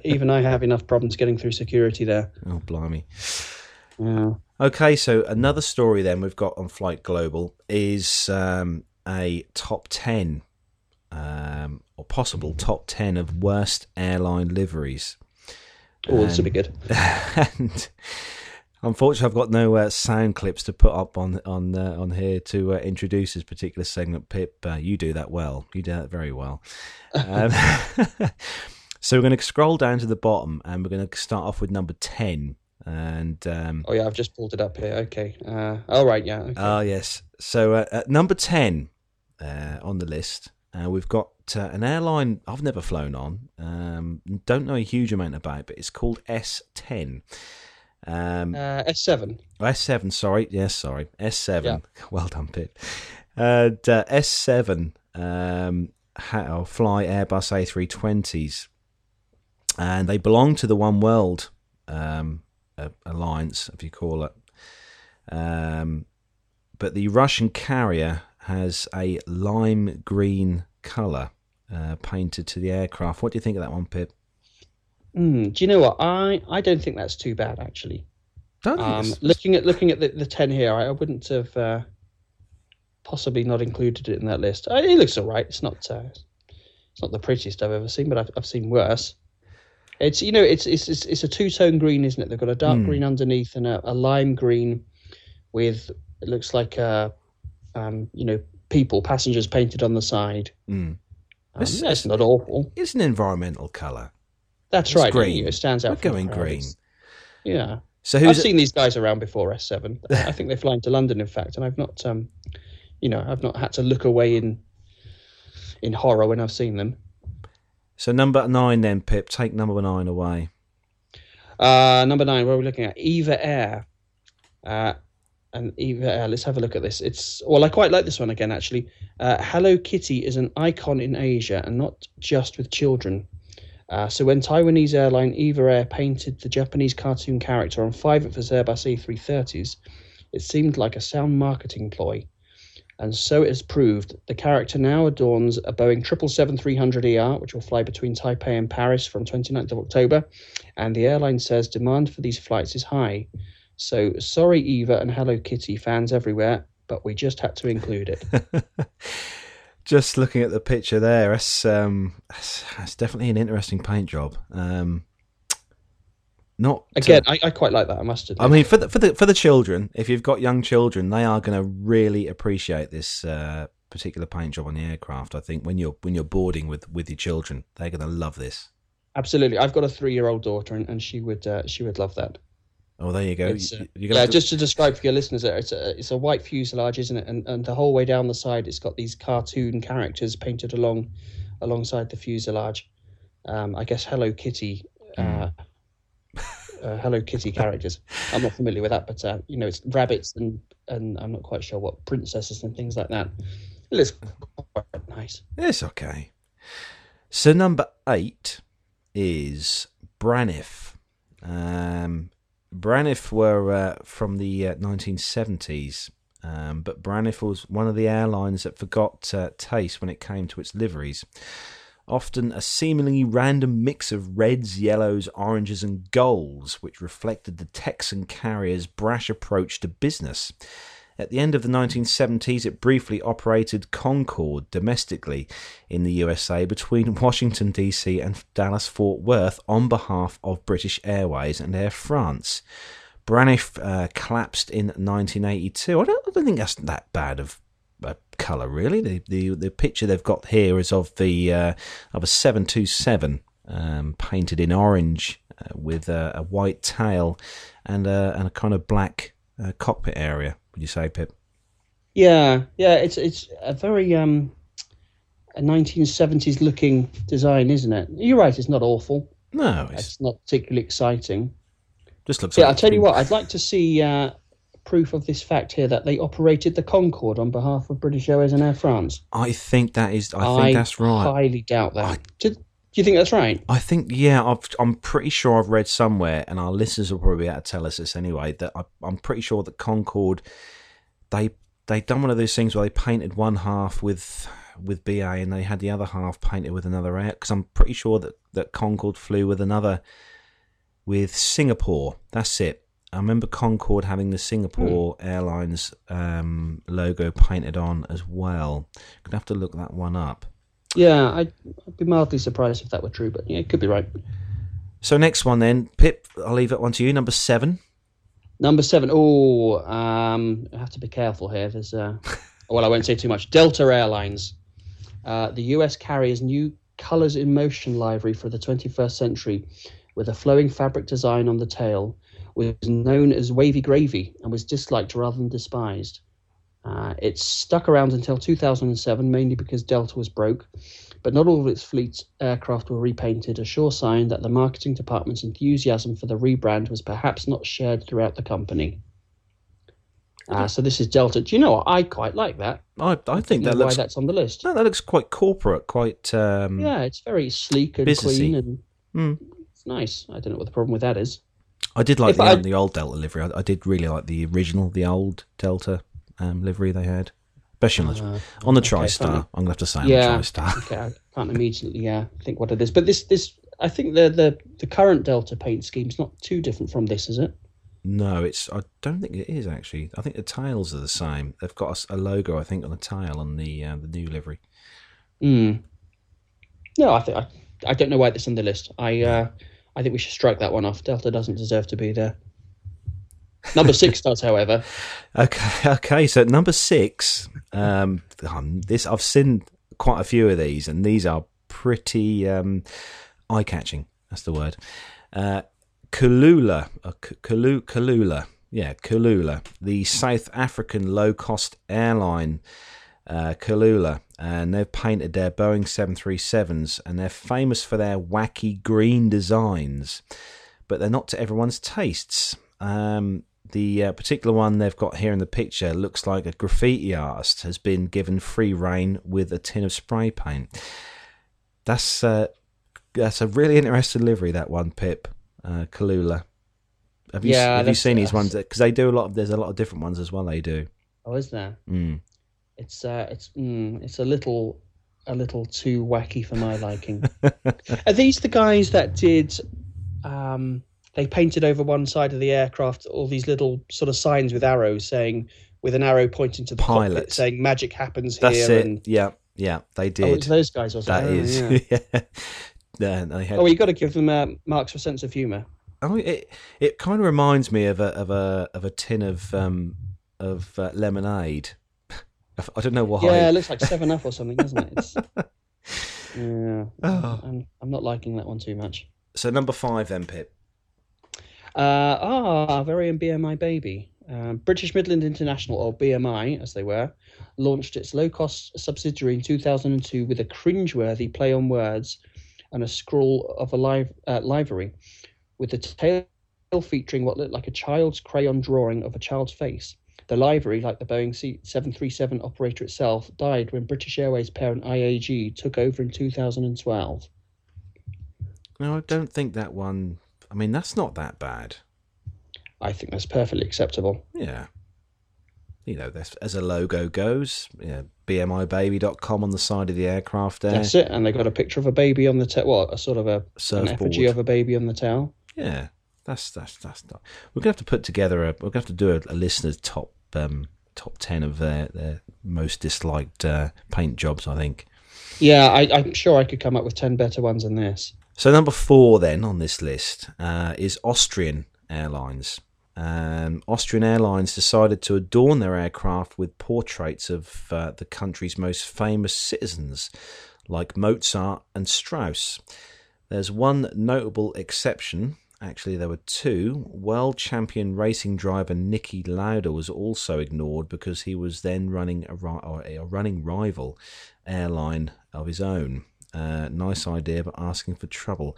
even I have enough problems getting through security there. Oh, blimey! Yeah. Okay, so another story then we've got on Flight Global is a top 10. Or possible top 10 of worst airline liveries. Oh, this would be good. And unfortunately, I've got no sound clips to put up on here to introduce this particular segment. Pip, you do that well. You do that very well. So we're going to scroll down to the bottom, and we're going to start off with number 10. And I've just pulled it up here. Okay. All right. Yeah. Okay. Oh yes. So at number 10 on the list. We've got an airline I've never flown on, don't know a huge amount about, but it's called S10. S7. S7, sorry. Yes, sorry. S7. Yeah. Well done, Pip. And, S7 fly Airbus A320s, and they belong to the One World Alliance, if you call it. But the Russian carrier has a lime green colour painted to the aircraft. What do you think of that one, Pip? Do you know what? I don't think that's too bad, actually. Don't looking at the 10 here, I wouldn't have possibly not included it in that list. It looks all right. It's not the prettiest I've ever seen, but I've seen worse. It's it's a two-tone green, isn't it? They've got a dark green underneath and a lime green with it looks like a passengers painted on the side. It's not awful. It's an environmental colour. That's right. Green. It stands out. We're going green. Yeah. So I've seen these guys around before, S7. I think they're flying to London, in fact, and I've not, I've not had to look away in horror when I've seen them. So number 9 then, Pip. Take number 9 away. Number 9, what are we looking at? Eva Air. And Eva, let's have a look at this. It's, well, I quite like this one again, actually. Hello Kitty is an icon in Asia and not just with children. So when Taiwanese airline Eva Air painted the Japanese cartoon character on 5 of its Airbus A330s, it seemed like a sound marketing ploy. And so it has proved. The character now adorns a Boeing 777-300ER, which will fly between Taipei and Paris from 29th of October. And the airline says demand for these flights is high. So sorry, Eva and Hello Kitty fans everywhere, but we just had to include it. Just looking at the picture there, that's definitely an interesting paint job. I quite like that, I must admit. I mean, for the children, if you've got young children, they are going to really appreciate this particular paint job on the aircraft. I think when you're boarding with your children, they're going to love this. Absolutely, I've got a 3-year-old daughter, and she would love that. Oh, there you go. Just to describe for your listeners, it's a white fuselage, isn't it? And the whole way down the side, it's got these cartoon characters painted alongside the fuselage. I guess Hello Kitty. Hello Kitty characters. I'm not familiar with that, but it's rabbits and I'm not quite sure what, princesses and things like that. It looks quite nice. It's okay. So number 8 is Braniff. Braniff were from the 1970s, but Braniff was one of the airlines that forgot taste when it came to its liveries. Often a seemingly random mix of reds, yellows, oranges and golds, which reflected the Texan carrier's brash approach to business. At the end of the 1970s, it briefly operated Concorde domestically in the USA between Washington, D.C. and Dallas-Fort Worth on behalf of British Airways and Air France. Braniff collapsed in 1982. I don't think that's that bad of a colour, really. The picture they've got here is of the of a 727 painted in orange with a white tail and a kind of black cockpit area. Would you say, Pip? Yeah. It's a very a 1970s looking design, isn't it? You're right. It's not awful. No, it's not particularly exciting. Just looks. Yeah, like I'll tell you what. I'd like to see. Proof of this fact here that they operated the Concorde on behalf of British Airways and Air France. I think that's right. I highly doubt that. Do you think that's right? I think, yeah, I'm pretty sure I've read somewhere, and our listeners will probably be able to tell us this anyway, that I'm pretty sure that Concorde, they done one of those things where they painted one half with BA and they had the other half painted with another air, because I'm pretty sure that Concorde flew with Singapore. That's it. I remember Concorde having the Singapore Airlines logo painted on as well. Gonna have to look that one up. Yeah, I'd be mildly surprised if that were true, but yeah, it could be right. So next one then, Pip, I'll leave it on to you. Number 7. Number 7. Oh, I have to be careful here. There's I won't say too much. Delta Airlines, the US carrier's new Colours in Motion livery for the 21st century, with a flowing fabric design on the tail, was known as Wavy Gravy and was disliked rather than despised. It stuck around until 2007, mainly because Delta was broke, but not all of its fleet aircraft were repainted, a sure sign that the marketing department's enthusiasm for the rebrand was perhaps not shared throughout the company. So this is Delta. Do you know what? I quite like that. I think that looks... why that's on the list. No, that looks quite corporate, quite... yeah, it's very sleek and businessy. Clean and it's nice. I don't know what the problem with that is. I did like the old Delta livery. I did really like the old Delta livery they had. Especially on the TriStar. Fine. I'm going to have to say on the TriStar. Okay, I can't immediately think what it is. But this I think the current Delta paint scheme's not too different from this, is it? No, I don't think it is, actually. I think the tails are the same. They've got a logo, I think, on the tail on the new livery. Mm. No, I don't know why that's on the list. I think we should strike that one off. Delta doesn't deserve to be there. Number 6 does, however. Okay. So number 6, this I've seen quite a few of these, and these are pretty eye-catching. That's the word. Kulula, the South African low-cost airline. Kulula, and they've painted their Boeing 737s, and they're famous for their wacky green designs, but they're not to everyone's tastes. The particular one they've got here in the picture looks like a graffiti artist has been given free rein with a tin of spray paint. That's a really interesting livery, that one, Pip. Kulula. Have you seen these ones? Because they do there's a lot of different ones as well they do. Oh, is there? Mm. It's a little too wacky for my liking. Are these the guys that did... they painted over one side of the aircraft all these little sort of signs with arrows saying, with an arrow pointing to the pilot, saying magic happens here. That's it. And... Yeah, they did. Oh, it's those guys also. That is. Yeah. Yeah, they had... Oh, you've got to give them marks for sense of humour. Oh, it kind of reminds me of a tin of lemonade. I don't know why. Yeah, it looks like 7-Up or something, doesn't it? It's... Yeah. Oh. I'm not liking that one too much. So number 5 then, Pip. Our very own BMI baby. British Midland International, or BMI as they were, launched its low-cost subsidiary in 2002 with a cringeworthy play on words and a scroll of a livery, with the tail featuring what looked like a child's crayon drawing of a child's face. The livery, like the Boeing 737 operator itself, died when British Airways parent IAG took over in 2012. No, I don't think that one... I mean, that's not that bad. I think that's perfectly acceptable. Yeah. You know, as a logo goes, bmibaby.com on the side of the aircraft there. That's it, and they got a picture of a baby on the tail. What, a sort of an effigy of a baby on the tail? Yeah, that's not... We're going to have to put together we're going to have to do a listener's top 10 of their most disliked paint jobs, I think. Yeah, I'm sure I could come up with 10 better ones than this. So number 4 then on this list is Austrian Airlines. Austrian Airlines decided to adorn their aircraft with portraits of the country's most famous citizens, like Mozart and Strauss. There's one notable exception. Actually, there were 2. World champion racing driver Niki Lauda was also ignored because he was then running a running rival airline of his own. Nice idea, but asking for trouble.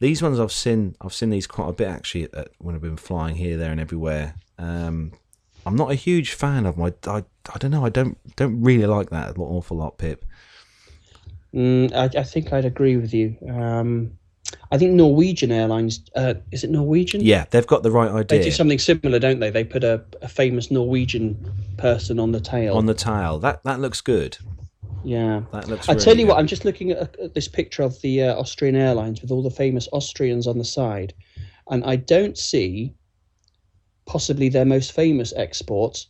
These ones I've seen these quite a bit actually when I've been flying here, there, and everywhere. I'm not a huge fan of my. I don't know. I don't really like that an awful lot, Pip. I think I'd agree with you. I think Norwegian Airlines. Is it Norwegian? Yeah, they've got the right idea. They do something similar, don't they? They put a famous Norwegian person on the tail. That looks good. Yeah, I tell you what, I'm just looking at this picture of the Austrian Airlines with all the famous Austrians on the side, and I don't see possibly their most famous export,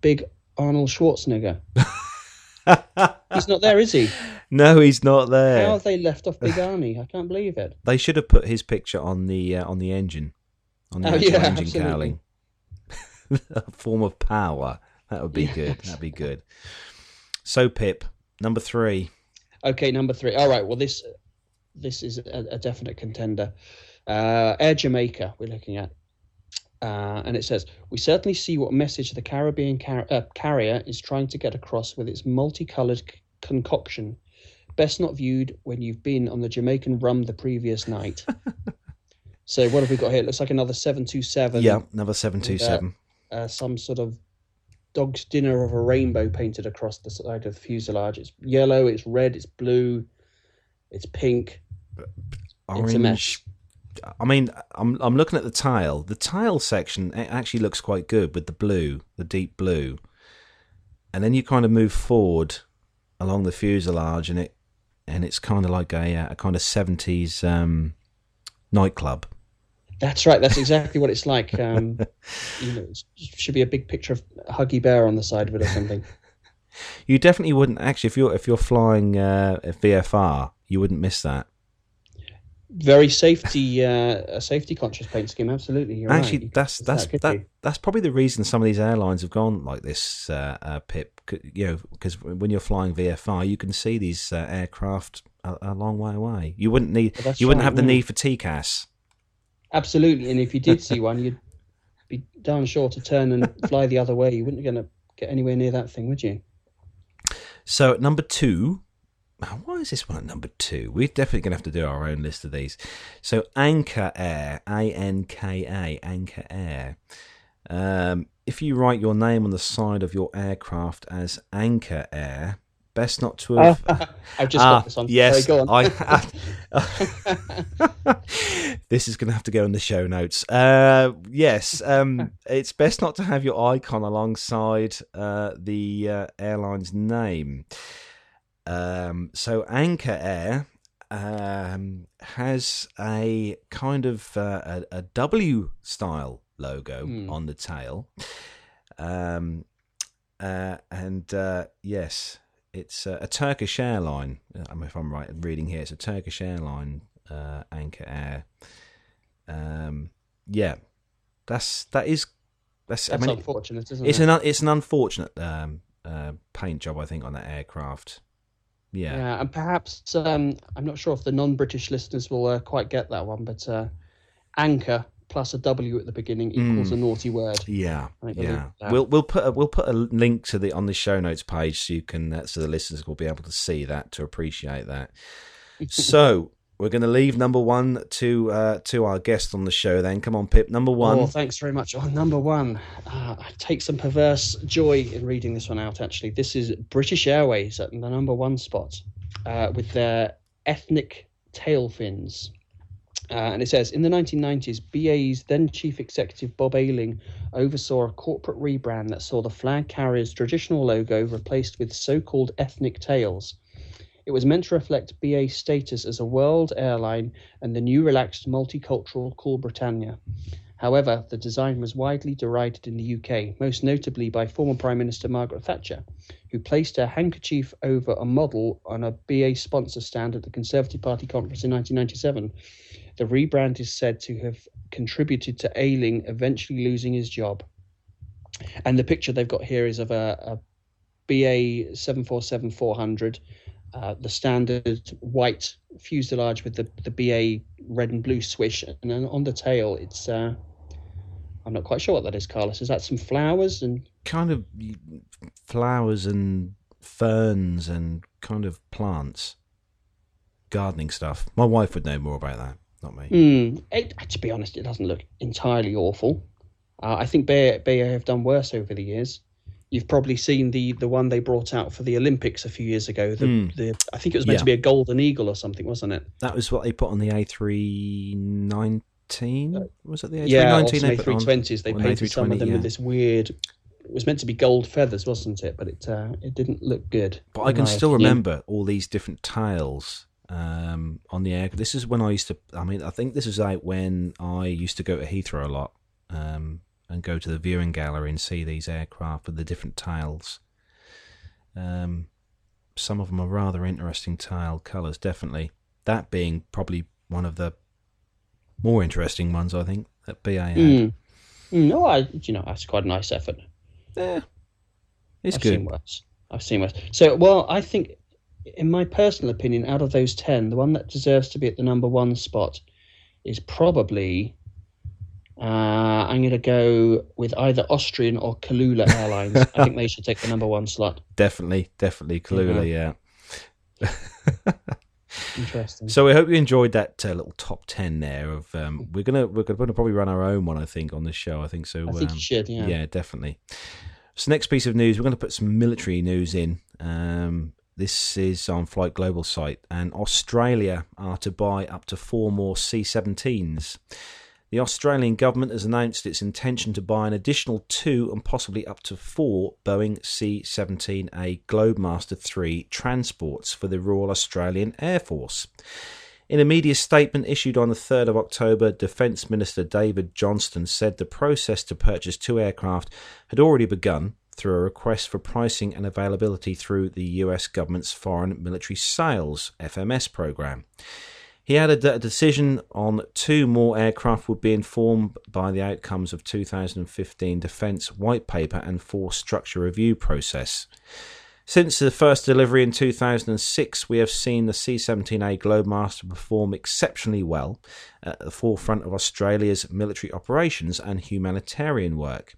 big Arnold Schwarzenegger. He's not there, is he? No, he's not there. How have they left off Big Arnie? I can't believe it. They should have put his picture on the engine, on the engine cowling. A form of power. That would be good. That'd be good. So, Pip, number 3. Okay, number 3. All right, well, this is a definite contender. Air Jamaica we're looking at. And it says, we certainly see what message the Caribbean carrier is trying to get across with its multicoloured concoction. Best not viewed when you've been on the Jamaican rum the previous night. So what have we got here? It looks like another 727. Yeah, another 727. Some sort of dog's dinner of a rainbow painted across the side of the fuselage. It's yellow, it's red, it's blue, it's pink, orange. It's a mess. I mean, I'm looking at the tail. The tail section actually looks quite good with the blue, the deep blue. And then you kind of move forward along the fuselage, and it's kind of like a kind of 70s nightclub. That's right. That's exactly what it's like. You know, it should be a big picture of Huggy Bear on the side of it or something. You definitely wouldn't actually if you're flying VFR, you wouldn't miss that. Very safety conscious paint scheme. Absolutely. You're actually, right. That's probably the reason some of these airlines have gone like this, Pip. You know, because when you're flying VFR, you can see these aircraft a long way away. You wouldn't need. You wouldn't have the need for TCAS. Absolutely, and if you did see one, you'd be darn sure to turn and fly the other way. You wouldn't going to get anywhere near that thing, would you? So at number 2 Why is this one at number two? We're definitely going to have to do our own list of these. So Anchor Air, A-N-K-A, Anchor Air. If you write your name on the side of your aircraft as Anchor Air, best not to have... I've just got this on. Yes, sorry, go on. This is going to have to go in the show notes. It's best not to have your icon alongside the airline's name. So Anchor Air has a kind of a W-style logo on the tail. It's a Turkish airline. If I'm right reading here, it's a Turkish airline, Anchor Air. That's unfortunate, isn't it? It's an unfortunate paint job, I think, on that aircraft. Yeah, and perhaps I'm not sure if the non-British listeners will quite get that one, but anchor plus a W at the beginning equals a naughty word. Yeah, yeah. We'll put a link to on the show notes page so you can so the listeners will be able to see that, to appreciate that. So we're going to leave number one to our guest on the show. Then come on, Pip. Number one. Oh, thanks very much. Oh, number one. I take some perverse joy in reading this one out. Actually, this is British Airways at the number one spot with their ethnic tail fins. And it says, in the 1990s, BAE's then chief executive Bob Ayling oversaw a corporate rebrand that saw the flag carrier's traditional logo replaced with so-called ethnic tails. It was meant to reflect BA's status as a world airline and the new relaxed multicultural Cool Britannia. However, the design was widely derided in the UK, most notably by former Prime Minister Margaret Thatcher, who placed her handkerchief over a model on a BA sponsor stand at the Conservative Party conference in 1997. The rebrand is said to have contributed to Ayling eventually losing his job. And the picture they've got here is of a BA 747-400, the standard white fuselage with the BA red and blue swish. And then on the tail, it's... I'm not quite sure what that is, Carlos. Is that some flowers? And kind of flowers and ferns and kind of plants. Gardening stuff. My wife would know more about that, not me. To be honest, it doesn't look entirely awful. I think BA have done worse over the years. You've probably seen the one they brought out for the Olympics a few years ago. I think it was meant to be a golden eagle or something, wasn't it? That was what they put on the A319. Was it the A319? Yeah, also the A320s. They painted some of them with this weird... It was meant to be gold feathers, wasn't it? But it didn't look good. But I can still remember all these different tails on the air. This is when I think this is like when I used to go to Heathrow a lot and go to the viewing gallery and see these aircraft with the different tails. Some of them are rather interesting tail colours, definitely. That being probably one of the more interesting ones, I think, that BA had. No, that's quite a nice effort. Yeah, it's good. I've seen worse. So, I think, in my personal opinion, out of those 10, the one that deserves to be at the number one spot is probably, I'm going to go with either Austrian or Kulula Airlines. I think they should take the number one slot. Definitely Kulula, yeah. Interesting. So we hope you enjoyed that little top 10 there. Of we're gonna probably run our own one, I think, on this show. I think so. I think you should. Yeah. Yeah, definitely. So next piece of news, we're going to put some military news in. This is on Flight Global site, and Australia are to buy up to 4 more C-17s. The Australian government has announced its intention to buy an additional 2 and possibly up to 4 Boeing C-17A Globemaster III transports for the Royal Australian Air Force. In a media statement issued on the 3rd of October, Defence Minister David Johnston said the process to purchase 2 aircraft had already begun through a request for pricing and availability through the US government's Foreign Military Sales FMS programme. He added that a decision on 2 more aircraft would be informed by the outcomes of 2015 Defence White Paper and Force Structure Review process. Since the first delivery in 2006, we have seen the C-17A Globemaster perform exceptionally well at the forefront of Australia's military operations and humanitarian work.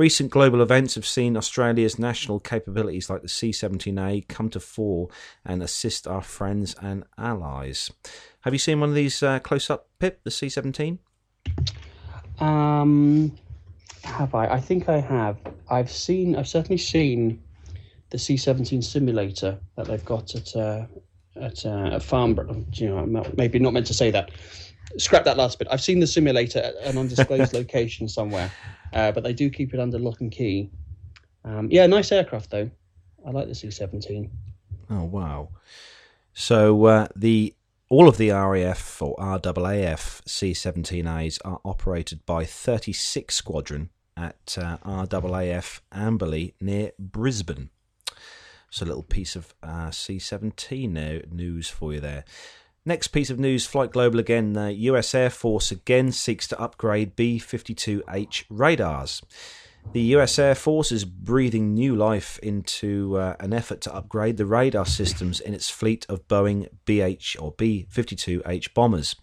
Recent global events have seen Australia's national capabilities like the C-17A come to fore and assist our friends and allies. Have you seen one of these close up, Pip, the C-17? Have I? I think I have. I've certainly seen the C-17 simulator that they've got at Farnborough. You know, maybe not meant to say that. Scrap that last bit. I've seen the simulator at an undisclosed location somewhere, but they do keep it under lock and key. Yeah, nice aircraft though. I like the C-17. Oh wow! So all of the RAF or RAAF C-17As are operated by 36 Squadron at RAAF Amberley near Brisbane. So a little piece of C-17 news for you there. Next piece of news, Flight Global again. The US Air Force again seeks to upgrade B-52H radars. The US Air Force is breathing new life into an effort to upgrade the radar systems in its fleet of Boeing B-52H bombers,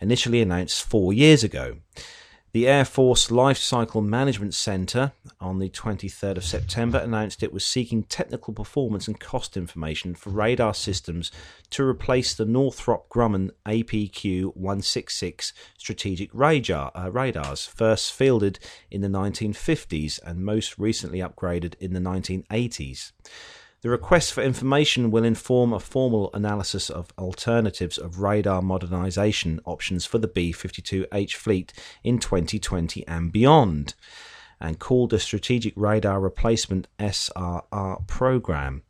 initially announced 4 years ago. The Air Force Life Cycle Management Centre on the 23rd of September announced it was seeking technical performance and cost information for radar systems to replace the Northrop Grumman APQ-166 strategic radars, first fielded in the 1950s and most recently upgraded in the 1980s. The request for information will inform a formal analysis of alternatives of radar modernisation options for the B-52H fleet in 2020 and beyond, and called the Strategic Radar Replacement SRR programme.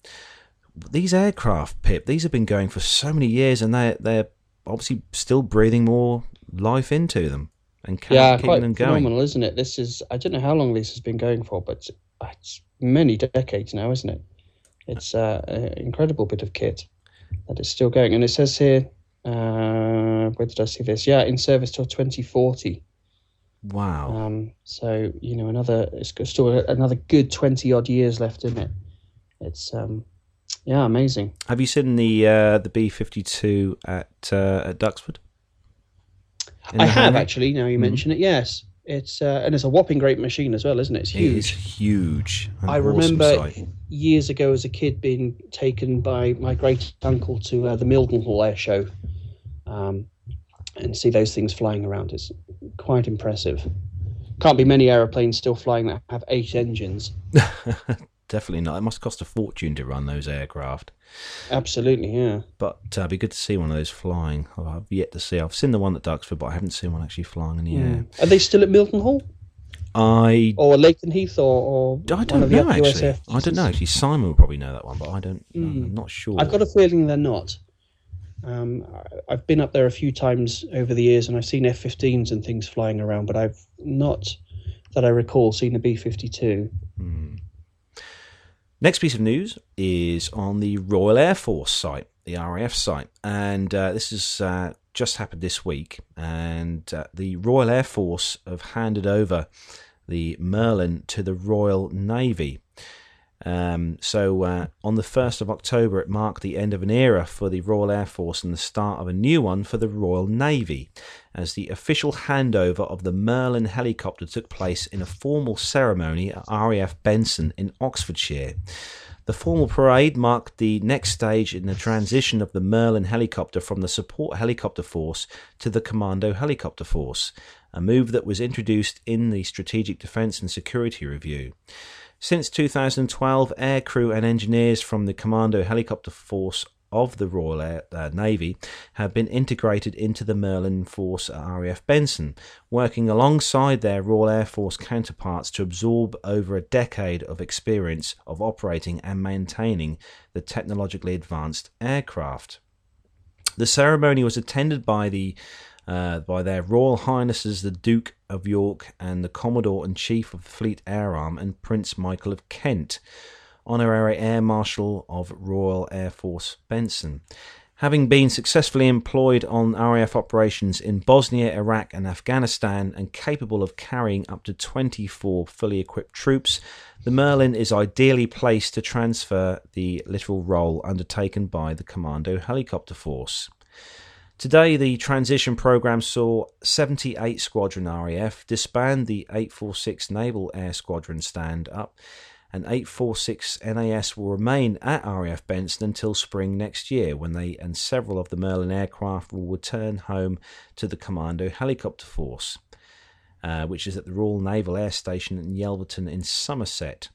These aircraft, Pip, these have been going for so many years, and they're obviously still breathing more life into them and keeping them going. Yeah, quite phenomenal, isn't it? This is, I don't know how long this has been going for, but it's many decades now, isn't it? It's an incredible bit of kit that is still going. And it says here, where did I see this? Yeah, in service till 2040. Wow. So, you know, it's still another good 20-odd years left in it. It's, amazing. Have you seen the B-52 at Duxford? I have, actually, now you mention it, yes. It's and it's a whopping great machine as well, isn't it? It's huge. It is huge. I remember years ago as a kid being taken by my great uncle to the Mildenhall Air Show, and see those things flying around. It's quite impressive. Can't be many aeroplanes still flying that have 8 engines. Definitely not. It must cost a fortune to run those aircraft. Absolutely, yeah. But it'd be good to see one of those flying. I've yet to see. I've seen the one at Duxford, but I haven't seen one actually flying in the air. Are they still at Mildenhall? Or Leighton Heath, or I don't know, actually. I don't know, actually. Simon will probably know that one, but I don't. I'm not sure. I've got a feeling they're not. I've been up there a few times over the years, and I've seen F-15s and things flying around, but I've not, that I recall, seen a B-52. Hmm. Next piece of news is on the Royal Air Force site, the RAF site, and this has just happened this week, and the Royal Air Force have handed over the Merlin to the Royal Navy. So on the 1st of October, it marked the end of an era for the Royal Air Force and the start of a new one for the Royal Navy, as the official handover of the Merlin helicopter took place in a formal ceremony at RAF Benson in Oxfordshire. The formal parade marked the next stage in the transition of the Merlin helicopter from the support helicopter force to the commando helicopter force, a move that was introduced in the Strategic Defence and Security Review. Since 2012, aircrew and engineers from the Commando Helicopter Force of the Royal Navy have been integrated into the Merlin Force at RAF Benson, working alongside their Royal Air Force counterparts to absorb over a decade of experience of operating and maintaining the technologically advanced aircraft. The ceremony was attended by their Royal Highnesses the Duke of York and the Commodore and Chief of the Fleet Air Arm and Prince Michael of Kent, Honorary Air Marshal of Royal Air Force Benson. Having been successfully employed on RAF operations in Bosnia, Iraq and Afghanistan and capable of carrying up to 24 fully equipped troops, the Merlin is ideally placed to transfer the littoral role undertaken by the Commando Helicopter Force. Today, the transition programme saw 78 Squadron RAF disband the 846 Naval Air Squadron stand up, and 846 NAS will remain at RAF Benson until spring next year, when they and several of the Merlin aircraft will return home to the Commando Helicopter Force, which is at the Royal Naval Air Station in Yelverton in Somerset.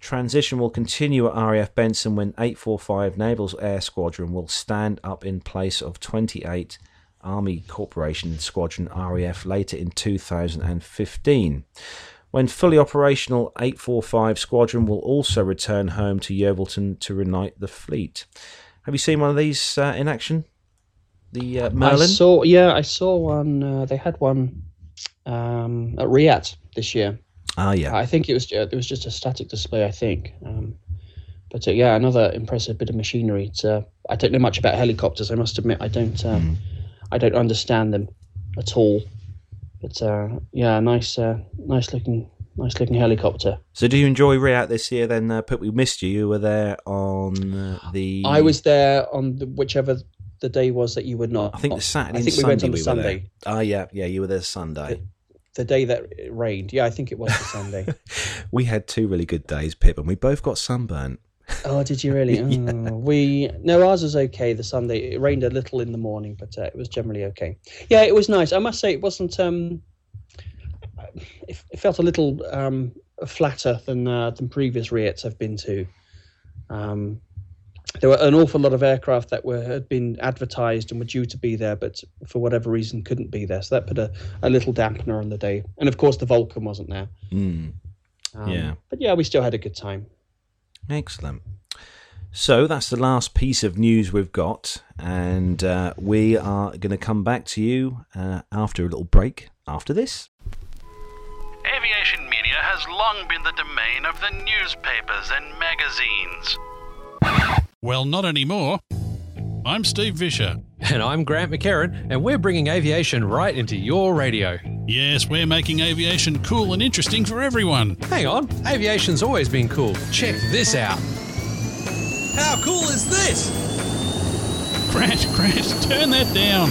Transition will continue at RAF Benson when 845 Naval Air Squadron will stand up in place of 28 Army Corporation Squadron RAF later in 2015. When fully operational, 845 Squadron will also return home to Yeovilton to reunite the fleet. Have you seen one of these in action? The Merlin? I saw one. They had one at Riyadh this year. Ah, yeah. I think it was just a static display, I think. But yeah, another impressive bit of machinery. I don't know much about helicopters. I must admit, I don't understand them at all. But yeah, nice looking helicopter. So, do you enjoy Riyadh this year? Then, Pip, we missed you. You were there on the. I was there on whichever the day was that you were not. I think the Saturday. I think we went on the Sunday. Ah, yeah, you were there Sunday. The day that it rained. Yeah, I think it was the Sunday. We had two really good days, Pip, and we both got sunburnt. Oh, did you really? Oh, yeah. Ours was okay the Sunday. It rained a little in the morning, but it was generally okay. Yeah, it was nice. I must say it wasn't... it felt a little flatter than previous Riots I've been to. There were an awful lot of aircraft that had been advertised and were due to be there, but for whatever reason couldn't be there. So that put a little dampener on the day. And of course, the Vulcan wasn't there. Mm. Yeah. But yeah, we still had a good time. Excellent. So that's the last piece of news we've got. And we are going to come back to you after a little break after this. Aviation media has long been the domain of the newspapers and magazines. Well, not anymore. I'm Steve Vischer. And I'm Grant McCarran, and we're bringing aviation right into your radio. Yes, we're making aviation cool and interesting for everyone. Hang on, aviation's always been cool. Check this out. How cool is this? Grant, turn that down.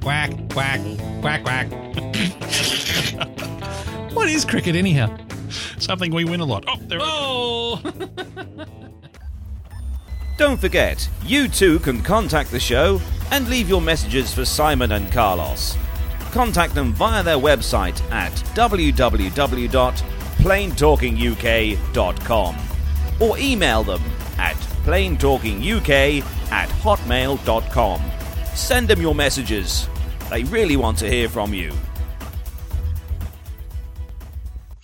Quack, quack, quack, quack. What is cricket anyhow? Something we win a lot. Oh, there we go. Don't forget, you too can contact the show and leave your messages for Simon and Carlos. Contact them via their website at www.planetalkinguk.com or email them at planetalkinguk@hotmail.com. Send them your messages. They really want to hear from you.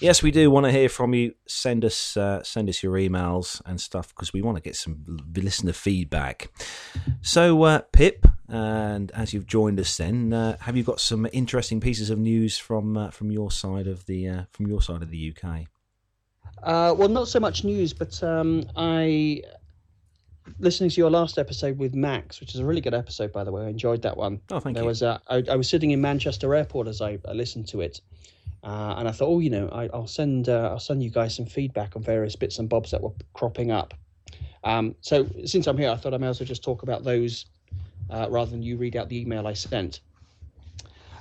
Yes, we do want to hear from you. Send us your emails and stuff because we want to get some listener feedback. So, Pip, and as you've joined us, then have you got some interesting pieces of news from your side of the UK? Well, not so much news, but I listening to your last episode with Max, which is a really good episode, by the way. I enjoyed that one. Oh, thank you. I was sitting in Manchester Airport as I listened to it. And I thought, I'll send you guys some feedback on various bits and bobs that were cropping up. So since I'm here, I thought I may as well just talk about those rather than you read out the email I sent.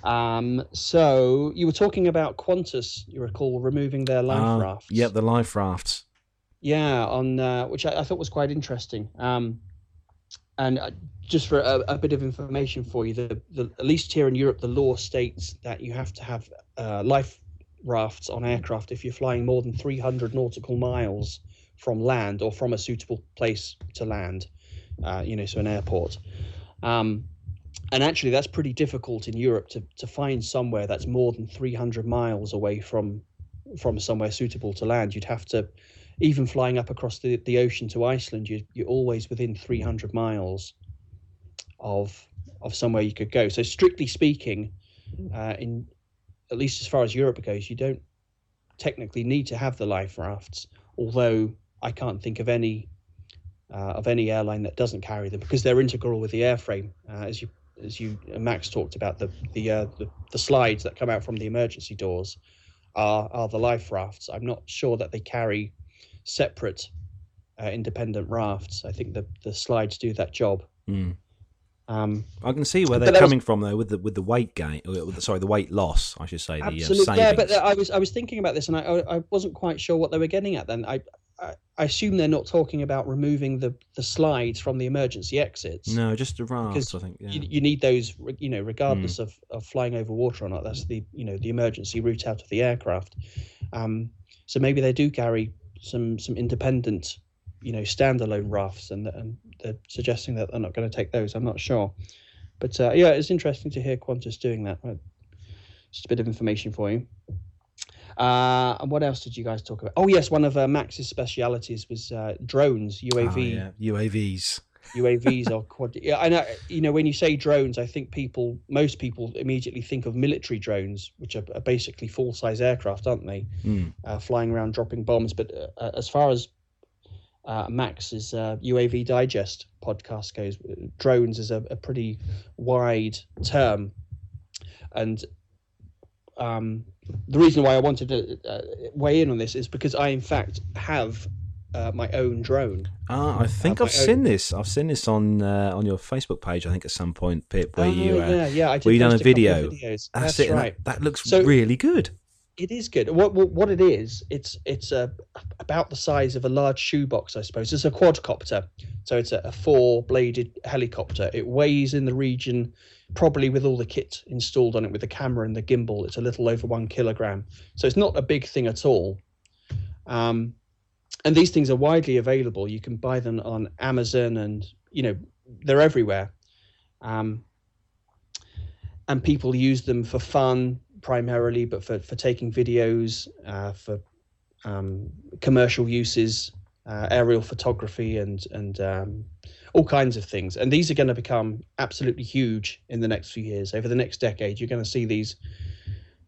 So you were talking about Qantas, you recall, removing their life rafts. Yeah, the life rafts. Yeah, on which I thought was quite interesting. And just for a bit of information for you, at least here in Europe, the law states that you have to have life rafts on aircraft if you're flying more than 300 nautical miles from land or from a suitable place to land, so an airport. And actually, that's pretty difficult in Europe to find somewhere that's more than 300 miles away from somewhere suitable to land. You'd have to... Even flying up across the ocean to Iceland, you're always within 300 miles of somewhere you could go. So strictly speaking, in at least as far as Europe goes, you don't technically need to have the life rafts, although I can't think of any airline that doesn't carry them, because they're integral with the airframe. Max talked about, the slides that come out from the emergency doors are the life rafts. I'm not sure that they carry separate independent rafts. I think the slides do that job. Mm. I can see where they're coming from, though, with the weight gain. Sorry, the weight loss, I should say. Absolutely, yeah. But I was thinking about this, and I wasn't quite sure what they were getting at. Then I assume they're not talking about removing the slides from the emergency exits. No, just the rafts, I think. Yeah. You need those, regardless of flying over water or not. That's the emergency route out of the aircraft. So maybe they do carry some independent, standalone rafts, and they're suggesting that they're not going to take those. I'm not sure, but it's interesting to hear Qantas doing that. Just a bit of information for you. And what else did you guys talk about? Oh yes, one of Max's specialities was drones, UAVs or quad. Yeah, I know. When you say drones, I think most people immediately think of military drones, which are basically full-size aircraft, aren't they? Mm. Flying around, dropping bombs. But as far as Max's UAV Digest podcast goes, drones is a pretty wide term, and the reason why I wanted to weigh in on this is because I in fact have my own drone. I think I've seen this on your Facebook page, I think, at some point, Pip, where you done a video. That's it, right. That looks really good. It is good. What it is, it's about the size of a large shoebox, I suppose. It's a quadcopter, so it's a four-bladed helicopter. It weighs in the region, probably with all the kit installed on it, with the camera and the gimbal, it's a little over 1 kilogram. So it's not a big thing at all. And these things are widely available. You can buy them on Amazon, and they're everywhere. And people use them for fun, primarily, but for taking videos, for commercial uses, aerial photography, and all kinds of things. And these are going to become absolutely huge in the next few years. Over the next decade, you're going to see these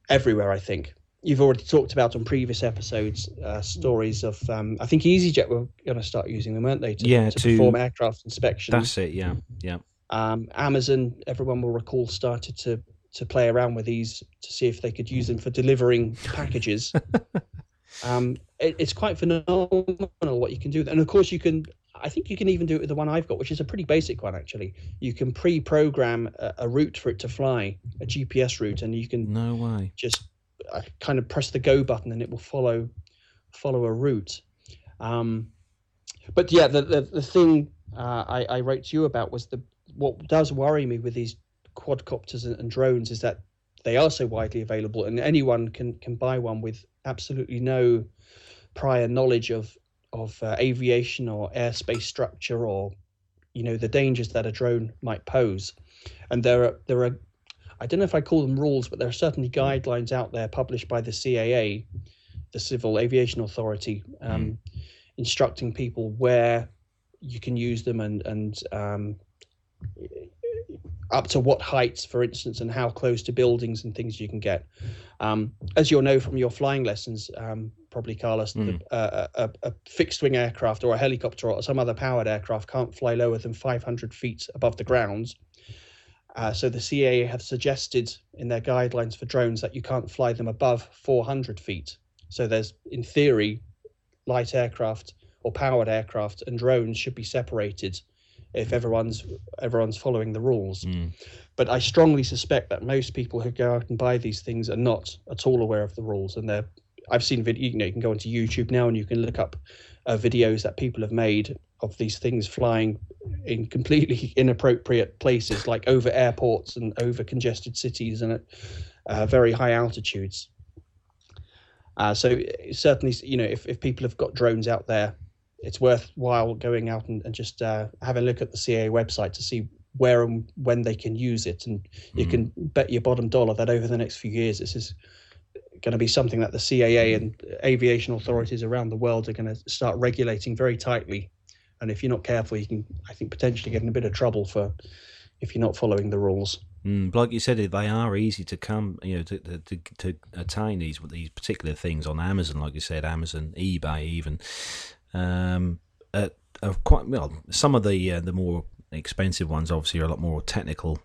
everywhere, I think. You've already talked about on previous episodes stories of, I think EasyJet were going to start using them, weren't they? To perform aircraft inspections. That's it, yeah. Amazon, everyone will recall, started to play around with these to see if they could use them for delivering packages. It's quite phenomenal what you can do. And of course I think you can even do it with the one I've got, which is a pretty basic one, actually. You can pre-program a route for it to fly, a GPS route, and you can just kind of press the go button and it will follow a route. But yeah, the thing I wrote to you about was what does worry me with these quadcopters and drones is that they are so widely available, and anyone can buy one with absolutely no prior knowledge of aviation or airspace structure, or the dangers that a drone might pose. And there are, I don't know if I call them rules, but there are certainly guidelines out there published by the CAA, the Civil Aviation Authority, instructing people where you can use them and up to what heights, for instance, and how close to buildings and things you can get. As you'll know from your flying lessons, probably, Carlos, a fixed-wing aircraft or a helicopter or some other powered aircraft can't fly lower than 500 feet above the ground. So the CAA have suggested in their guidelines for drones that you can't fly them above 400 feet. So there's, in theory, light aircraft or powered aircraft and drones should be separated if everyone's following the rules. But I strongly suspect that most people who go out and buy these things are not at all aware of the rules, and I've seen video, you can go onto YouTube now and you can look up videos that people have made of these things flying in completely inappropriate places, like over airports and over congested cities and at very high altitudes. So certainly, if people have got drones out there, it's worthwhile going out and just having a look at the CAA website to see where and when they can use it. And you can bet your bottom dollar that over the next few years, this is going to be something that the CAA and aviation authorities around the world are going to start regulating very tightly. And if you're not careful, you can, I think, potentially get in a bit of trouble if you're not following the rules. But like you said, they are easy to come, you know, to attain these particular things on Amazon, like you said, Amazon, eBay, even. Quite well, some of the more expensive ones obviously are a lot more technical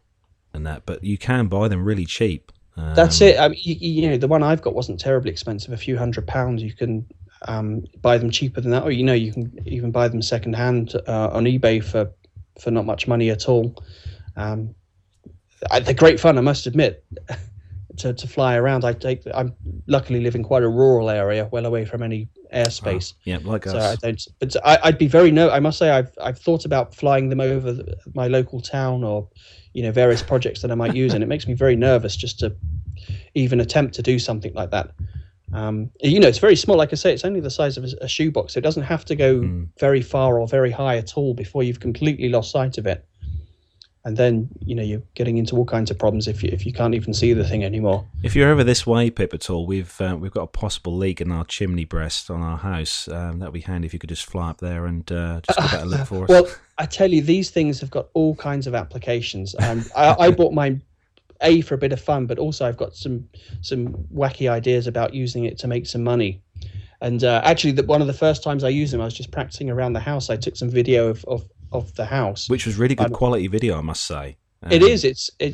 than that, but you can buy them really cheap. That's it. I mean, you know, the one I've got wasn't terribly expensive, a few £100s. You can buy them cheaper than that, or you know, you can even buy them secondhand on eBay for not much money at all. They're great fun, I must admit, to fly around. I'm luckily live in quite a rural area, well away from any airspace. Oh, yeah, like us. So I'd be very I must say I've thought about flying them over my local town, or you know, various projects that I might use, and it makes me very nervous just to even attempt to do something like that. You know, it's very small. Like I say, it's only the size of a shoebox, so it doesn't have to go very far or very high at all before you've completely lost sight of it. And then, you know, you're getting into all kinds of problems if you can't even see the thing anymore. If you're ever this way, Pip, at all, we've got a possible leak in our chimney breast on our house. That would be handy if you could just fly up there and just give that a look for us. Well, I tell you, these things have got all kinds of applications. I bought mine, A, for a bit of fun, but also I've got some wacky ideas about using it to make some money. And actually, one of the first times I used them, I was just practicing around the house. I took some video of the house, which was really good quality video, I must say. You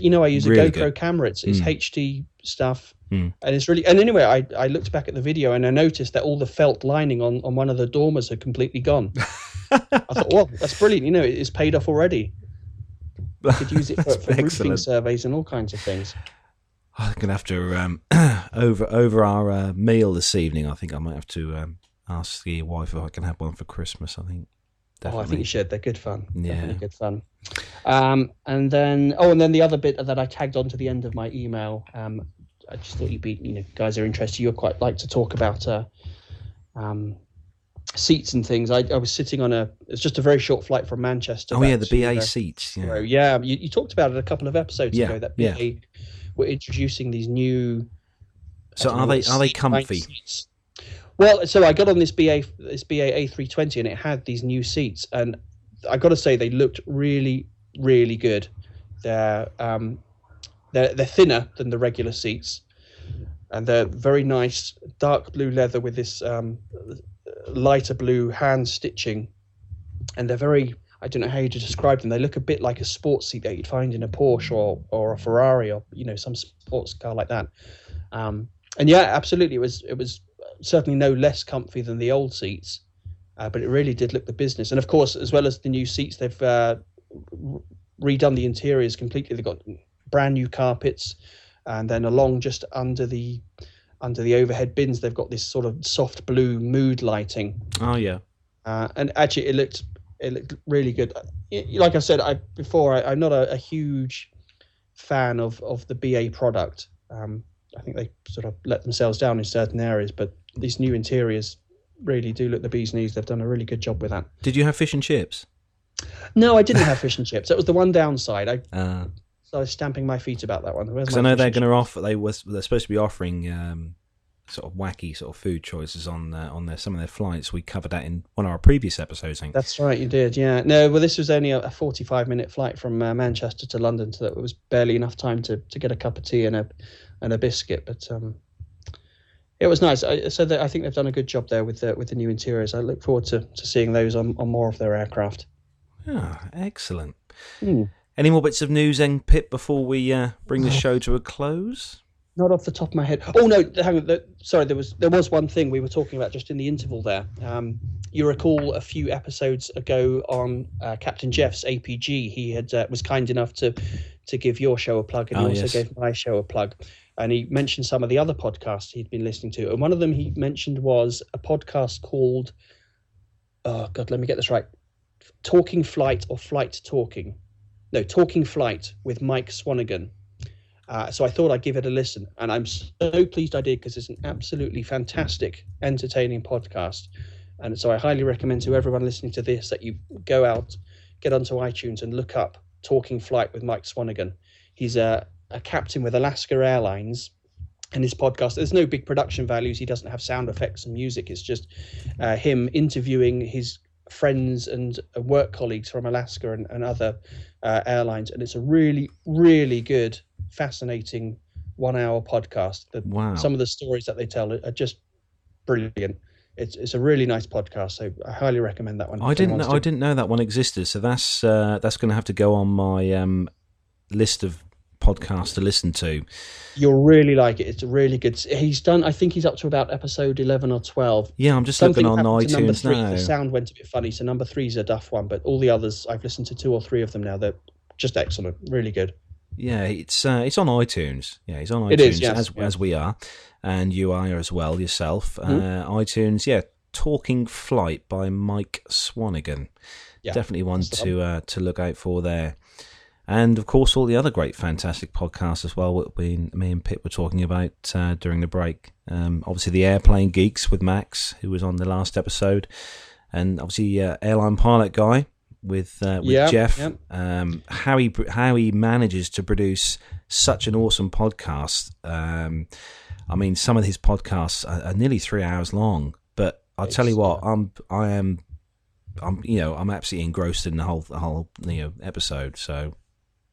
know, I use really a GoPro camera. It's HD stuff, and it's really. And anyway, I looked back at the video and I noticed that all the felt lining on one of the dormers had completely gone. I thought, well, that's brilliant. You know, it's paid off already. I could use it for roofing surveys and all kinds of things. I'm gonna have to over our meal this evening. I think I might have to ask the wife if I can have one for Christmas. I think. Definitely. Oh, I think you should. They're good fun. Yeah. Definitely good fun. And then the other bit that I tagged on to the end of my email. I just thought guys are interested. You quite like to talk about seats and things. I was sitting on it's just a very short flight from Manchester. Oh yeah, the BA seats. Yeah. Yeah. You talked about it a couple of episodes ago that BA were introducing these new. So are they comfy? Seats. Well, so I got on this BA A320, and it had these new seats, and I got to say they looked really, really good. They're thinner than the regular seats, and they're very nice dark blue leather with this lighter blue hand stitching, and they're very. I don't know how you describe them. They look a bit like a sports seat that you'd find in a Porsche or a Ferrari, or you know, some sports car like that. And yeah, absolutely, it was. Certainly no less comfy than the old seats, but it really did look the business. And of course, as well as the new seats, they've redone the interiors completely. They've got brand new carpets, and then along just under the overhead bins, they've got this sort of soft blue mood lighting. Oh yeah. And actually, it looked really good. Like I said before, I'm not a huge fan of the BA product. I think they sort of let themselves down in certain areas, but these new interiors really do look the bee's knees. They've done a really good job with that. Did you have fish and chips? No, I didn't have fish and chips. That was the one downside. So I was stamping my feet about that one. Because I know they're supposed to be offering sort of wacky sort of food choices on some of their flights. We covered that in one of our previous episodes, I think. That's right, you did, yeah. No, well, this was only a 45-minute flight from Manchester to London, so that was barely enough time to get a cup of tea and a biscuit, but it was nice. I think they've done a good job there with the new interiors. I look forward to seeing those on more of their aircraft. Ah, excellent. Any more bits of news, Pip, before we bring the show to a close? Not off the top of my head. Oh no, hang on. There was one thing we were talking about just in the interval there. You recall a few episodes ago on Captain Jeff's APG, he had was kind enough to give your show a plug, and he also gave my show a plug. And he mentioned some of the other podcasts he'd been listening to. And one of them he mentioned was a podcast called, let me get this right, Talking Flight or Flight Talking. No, Talking Flight with Mike Swanigan. So I thought I'd give it a listen. And I'm so pleased I did, because it's an absolutely fantastic, entertaining podcast. And so I highly recommend to everyone listening to this that you go out, get onto iTunes and look up Talking Flight with Mike Swanigan. He's a captain with Alaska Airlines, and his podcast, there's no big production values, he doesn't have sound effects and music, it's just him interviewing his friends and work colleagues from Alaska and other airlines. And it's a really, really good, fascinating 1 hour podcast. Wow. Some of the stories that they tell are just brilliant. It's a really nice podcast, so I highly recommend that one. I didn't know that one existed, so that's going to have to go on my list of podcasts to listen to. You'll really like it. It's a really good. He's done. I think he's up to about episode 11 or 12. Yeah, I'm just looking on iTunes number three, now. The sound went a bit funny, so number 3's a duff one, but all the others I've listened to 2 or 3 of them now. They're just excellent, really good. Yeah, it's on iTunes. Yeah, he's on iTunes. It is, yes, as we are, and you are as well yourself. iTunes, yeah. Talking Flight by Mike Swanigan. Yeah, definitely one to look out for there. And of course, all the other great, fantastic podcasts as well. What me and Pip were talking about during the break. Obviously, the Airplane Geeks with Max, who was on the last episode, and obviously Airline Pilot Guy. With Jeff, how he manages to produce such an awesome podcast. I mean, some of his podcasts are nearly 3 hours long, but I'm absolutely engrossed in the whole episode. So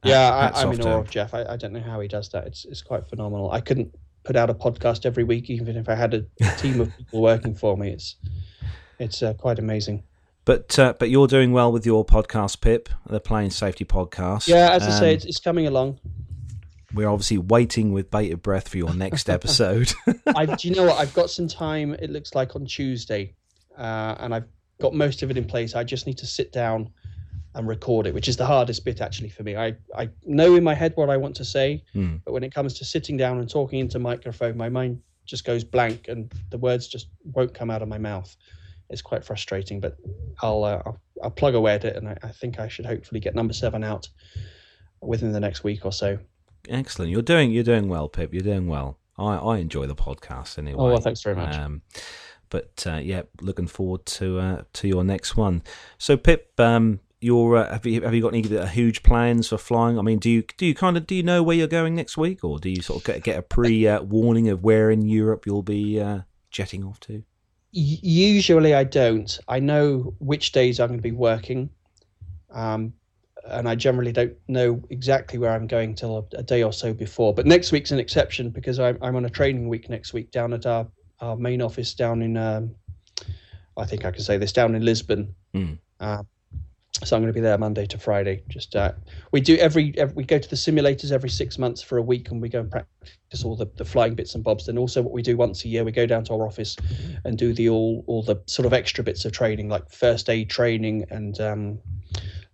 I'm in awe of Jeff. I don't know how he does that. It's quite phenomenal. I couldn't put out a podcast every week, even if I had a team of people working for me. It's quite amazing. But you're doing well with your podcast, Pip, the Plane Safety podcast. Yeah, as I say, it's coming along. We're obviously waiting with bated breath for your next episode. Do you know what? I've got some time, it looks like, on Tuesday, and I've got most of it in place. I just need to sit down and record it, which is the hardest bit, actually, for me. I know in my head what I want to say, but when it comes to sitting down and talking into microphone, my mind just goes blank and the words just won't come out of my mouth. It's quite frustrating, but I'll plug away at it, and I think I should hopefully get number 7 out within the next week or so. Excellent, you're doing well, Pip. You're doing well. I enjoy the podcast anyway. Oh, well, thanks very much. Looking forward to your next one. So, Pip, have you got any huge plans for flying? I mean, do you know where you're going next week, or do you sort of get a pre-warning of where in Europe you'll be jetting off to? Usually I don't. I know which days I'm going to be working, and I generally don't know exactly where I'm going till a day or so before. But next week's an exception because I'm on a training week next week down at our main office down in, I think I can say this, down in Lisbon. So I'm going to be there Monday to Friday. Just we do we go to the simulators every 6 months for a week, and we go and practice all the flying bits and bobs. And also, what we do once a year, we go down to our office and do the all the sort of extra bits of training, like first aid training and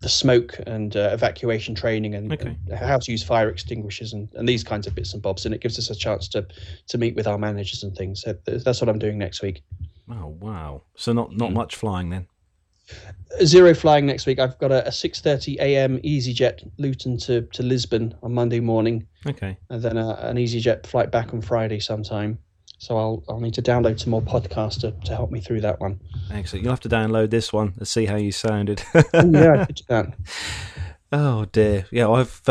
the smoke and evacuation training, and how to use fire extinguishers and these kinds of bits and bobs. And it gives us a chance to meet with our managers and things. So that's what I'm doing next week. Oh wow! So not much flying then. 0 flying next week. I've got a 6:30 a.m. EasyJet Luton to Lisbon on Monday morning. Okay. And then an EasyJet flight back on Friday sometime. So I'll need to download some more podcasts to help me through that one. Excellent. You'll have to download this one and see how you sounded. Oh, yeah, I did that. Oh dear. Yeah, I've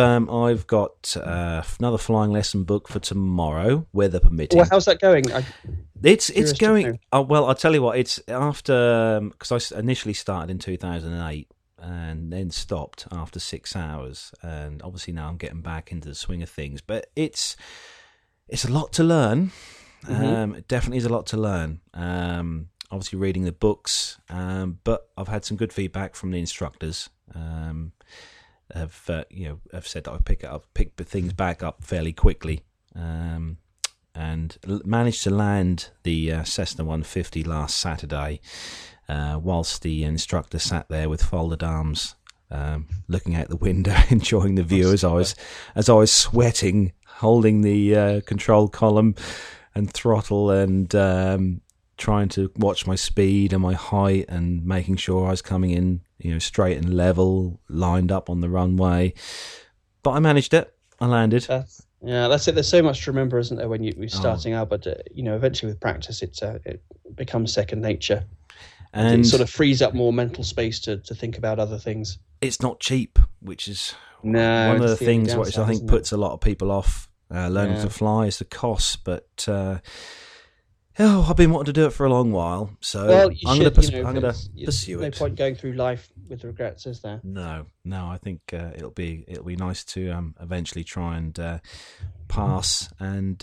got another flying lesson booked for tomorrow, weather permitting. Well, how's that going? It's going well. I'll tell you what. It's after because I initially started in 2008 and then stopped after 6 hours, and obviously now I'm getting back into the swing of things. But it's a lot to learn. It definitely is a lot to learn. Obviously reading the books, but I've had some good feedback from the instructors. Have said that I pick things back up fairly quickly, and managed to land the Cessna 150 last Saturday, whilst the instructor sat there with folded arms, looking out the window, enjoying the view as I was sweating, holding the control column and throttle, and trying to watch my speed and my height, and making sure I was coming in, straight and level, lined up on the runway. But I managed it. I landed. That's it. There's so much to remember, isn't there, when you're starting out? But eventually with practice, it becomes second nature, and it sort of frees up more mental space to think about other things. It's not cheap, which is one of the things which I think puts a lot of people off learning to fly is the cost. But Oh, I've been wanting to do it for a long while, so I'm going to pursue it. There's no point going through life with regrets, is there? No. I think it'll be nice to eventually try and pass and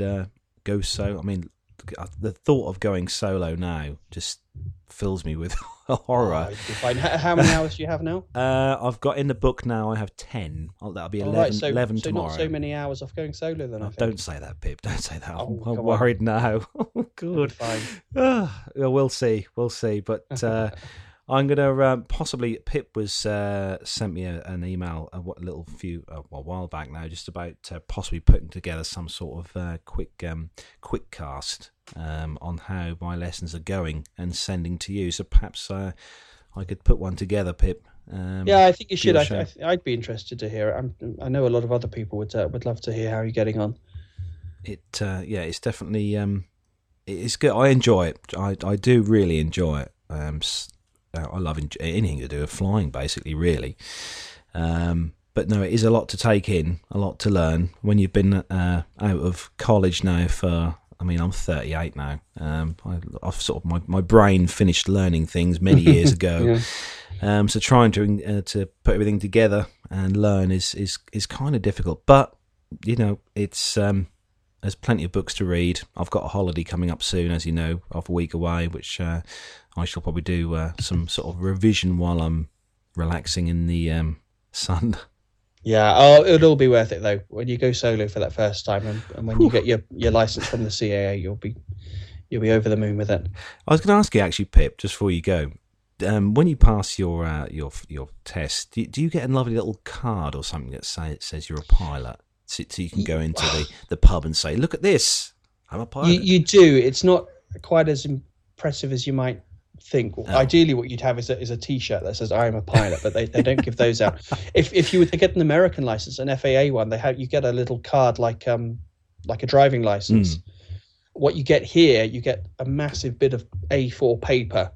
go solo. I mean, the thought of going solo now just fills me with horror. Oh, how many hours do you have now? I've got in the book now. I have 10. Oh, that'll be 11. Right, so, 11 tomorrow. Not so many hours off going solo then. I think. Don't say that, Pip. Don't say that. Oh, I'm worried now. Oh, good. Fine. We'll see. But I'm gonna possibly. Pip was sent me an email a while back now, just about possibly putting together some sort of quick cast on how my lessons are going and sending to you. So perhaps I could put one together, Pip. Yeah, I think you should. I'd be interested to hear it. I know a lot of other people would love to hear how you're getting on. It's definitely it's good. I enjoy it. I do really enjoy it. I love anything to do with flying, basically, really. But no, it is a lot to take in, a lot to learn. When you've been out of college now for, I'm 38 now. I've sort of my brain finished learning things many years ago. Yeah. So trying to put everything together and learn is kind of difficult. But it's there's plenty of books to read. I've got a holiday coming up soon, as you know, of a week away, which. I shall probably do some sort of revision while I'm relaxing in the sun. Yeah, it'll all be worth it, though. When you go solo for that first time and when you get your licence from the CAA, you'll be over the moon with it. I was going to ask you, actually, Pip, just before you go, when you pass your test, do you get a lovely little card or something that says you're a pilot? So you can go into the pub and say, look at this, I'm a pilot. You do. It's not quite as impressive as you might think. Oh. Ideally, what you'd have is a T-shirt that says "I am a pilot," but they don't give those out. If you were to get an American license, an FAA one, you get a little card like a driving license. Mm. What you get here, you get a massive bit of A4 paper,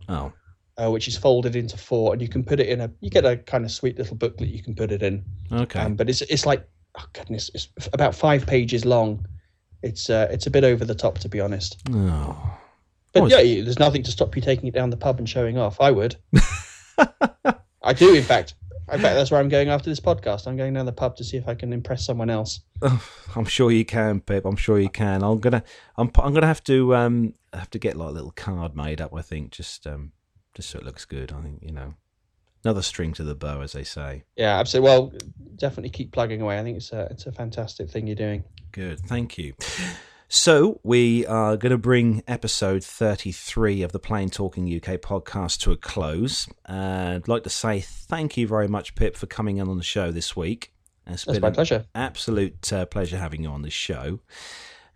which is folded into four, and you can put it in you get a kind of sweet little booklet you can put it in. Okay, but it's like, oh goodness, it's about 5 pages long. It's a bit over the top, to be honest. Oh. But yeah, there's nothing to stop you taking it down the pub and showing off. I would. I do, in fact. In fact, that's where I'm going after this podcast. I'm going down the pub to see if I can impress someone else. Oh, I'm sure you can, Pip. I'm sure you can. I'm gonna have to get like a little card made up, I think, just so it looks good. I think, another string to the bow, as they say. Yeah, absolutely. Well, definitely keep plugging away. I think it's a fantastic thing you're doing. Good, thank you. So we are going to bring episode 33 of the Plane Talking UK podcast to a close. I'd like to say thank you very much, Pip, for coming in on the show this week. That's my pleasure. Absolute pleasure having you on the show.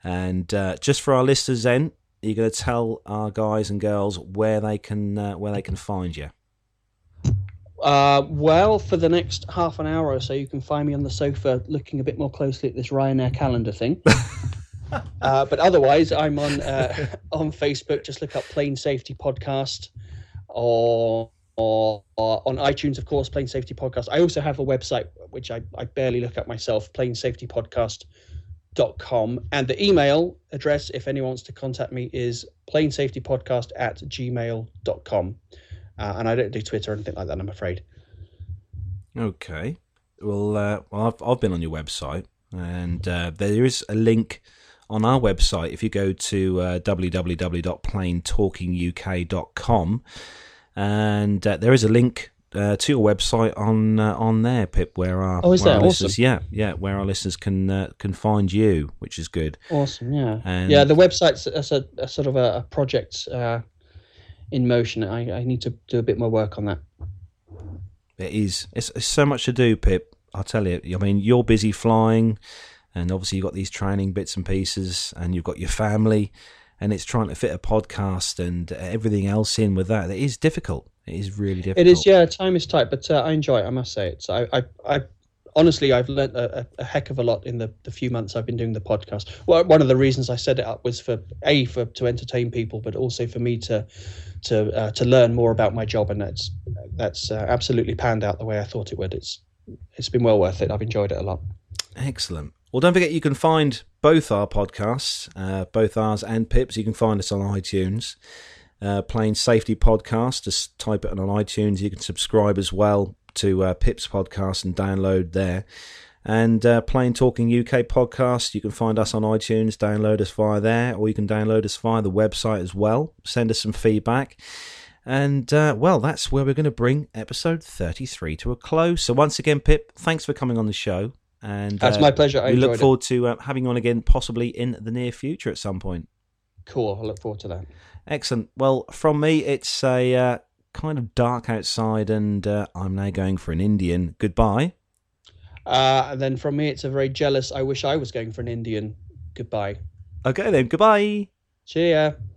And just for our listeners, then, you're going to tell our guys and girls where they can find you. Well, for the next half an hour or so, you can find me on the sofa looking a bit more closely at this Ryanair calendar thing. But otherwise, I'm on Facebook. Just look up Plane Safety Podcast, or on iTunes, of course, Plane Safety Podcast. I also have a website, which I barely look at myself, planesafetypodcast.com. And the email address, if anyone wants to contact me, is planesafetypodcast@gmail.com. And I don't do Twitter or anything like that, I'm afraid. Okay. Well, I've been on your website, and there is a link on our website. If you go to www.planetalkinguk.com, and there is a link to your website on there, Pip, where our listeners, awesome? Where our listeners can find you, which is good. Awesome, yeah. And yeah, the website's a sort of a project in motion. I need to do a bit more work on that. It is. It's so much to do, Pip. I'll tell you. I mean, you're busy flying. And obviously you've got these training bits and pieces, and you've got your family, and it's trying to fit a podcast and everything else in with that. It is difficult. It is really difficult. It is, yeah. Time is tight, but I enjoy it, I must say. Honestly, I've learnt a heck of a lot in the few months I've been doing the podcast. Well, one of the reasons I set it up was to entertain people, but also for me to learn more about my job, and that's absolutely panned out the way I thought it would. It's been well worth it. I've enjoyed it a lot. Excellent. Well, don't forget you can find both our podcasts, both ours and Pip's. You can find us on iTunes. Plane Safety podcast, just type it on iTunes. You can subscribe as well to Pip's podcast and download there. And Plane Talking UK podcast, you can find us on iTunes, download us via there, or you can download us via the website as well. Send us some feedback. And, well, that's where we're going to bring episode 33 to a close. So once again, Pip, thanks for coming on the show. And that's my pleasure. We look forward to having you on again, possibly in the near future at some point. Cool. I look forward to that. Excellent. Well, from me, it's a kind of dark outside, and I'm now going for an Indian. Goodbye. And then from me, it's a very jealous, I wish I was going for an Indian. Goodbye. Okay then. Goodbye. Cheer.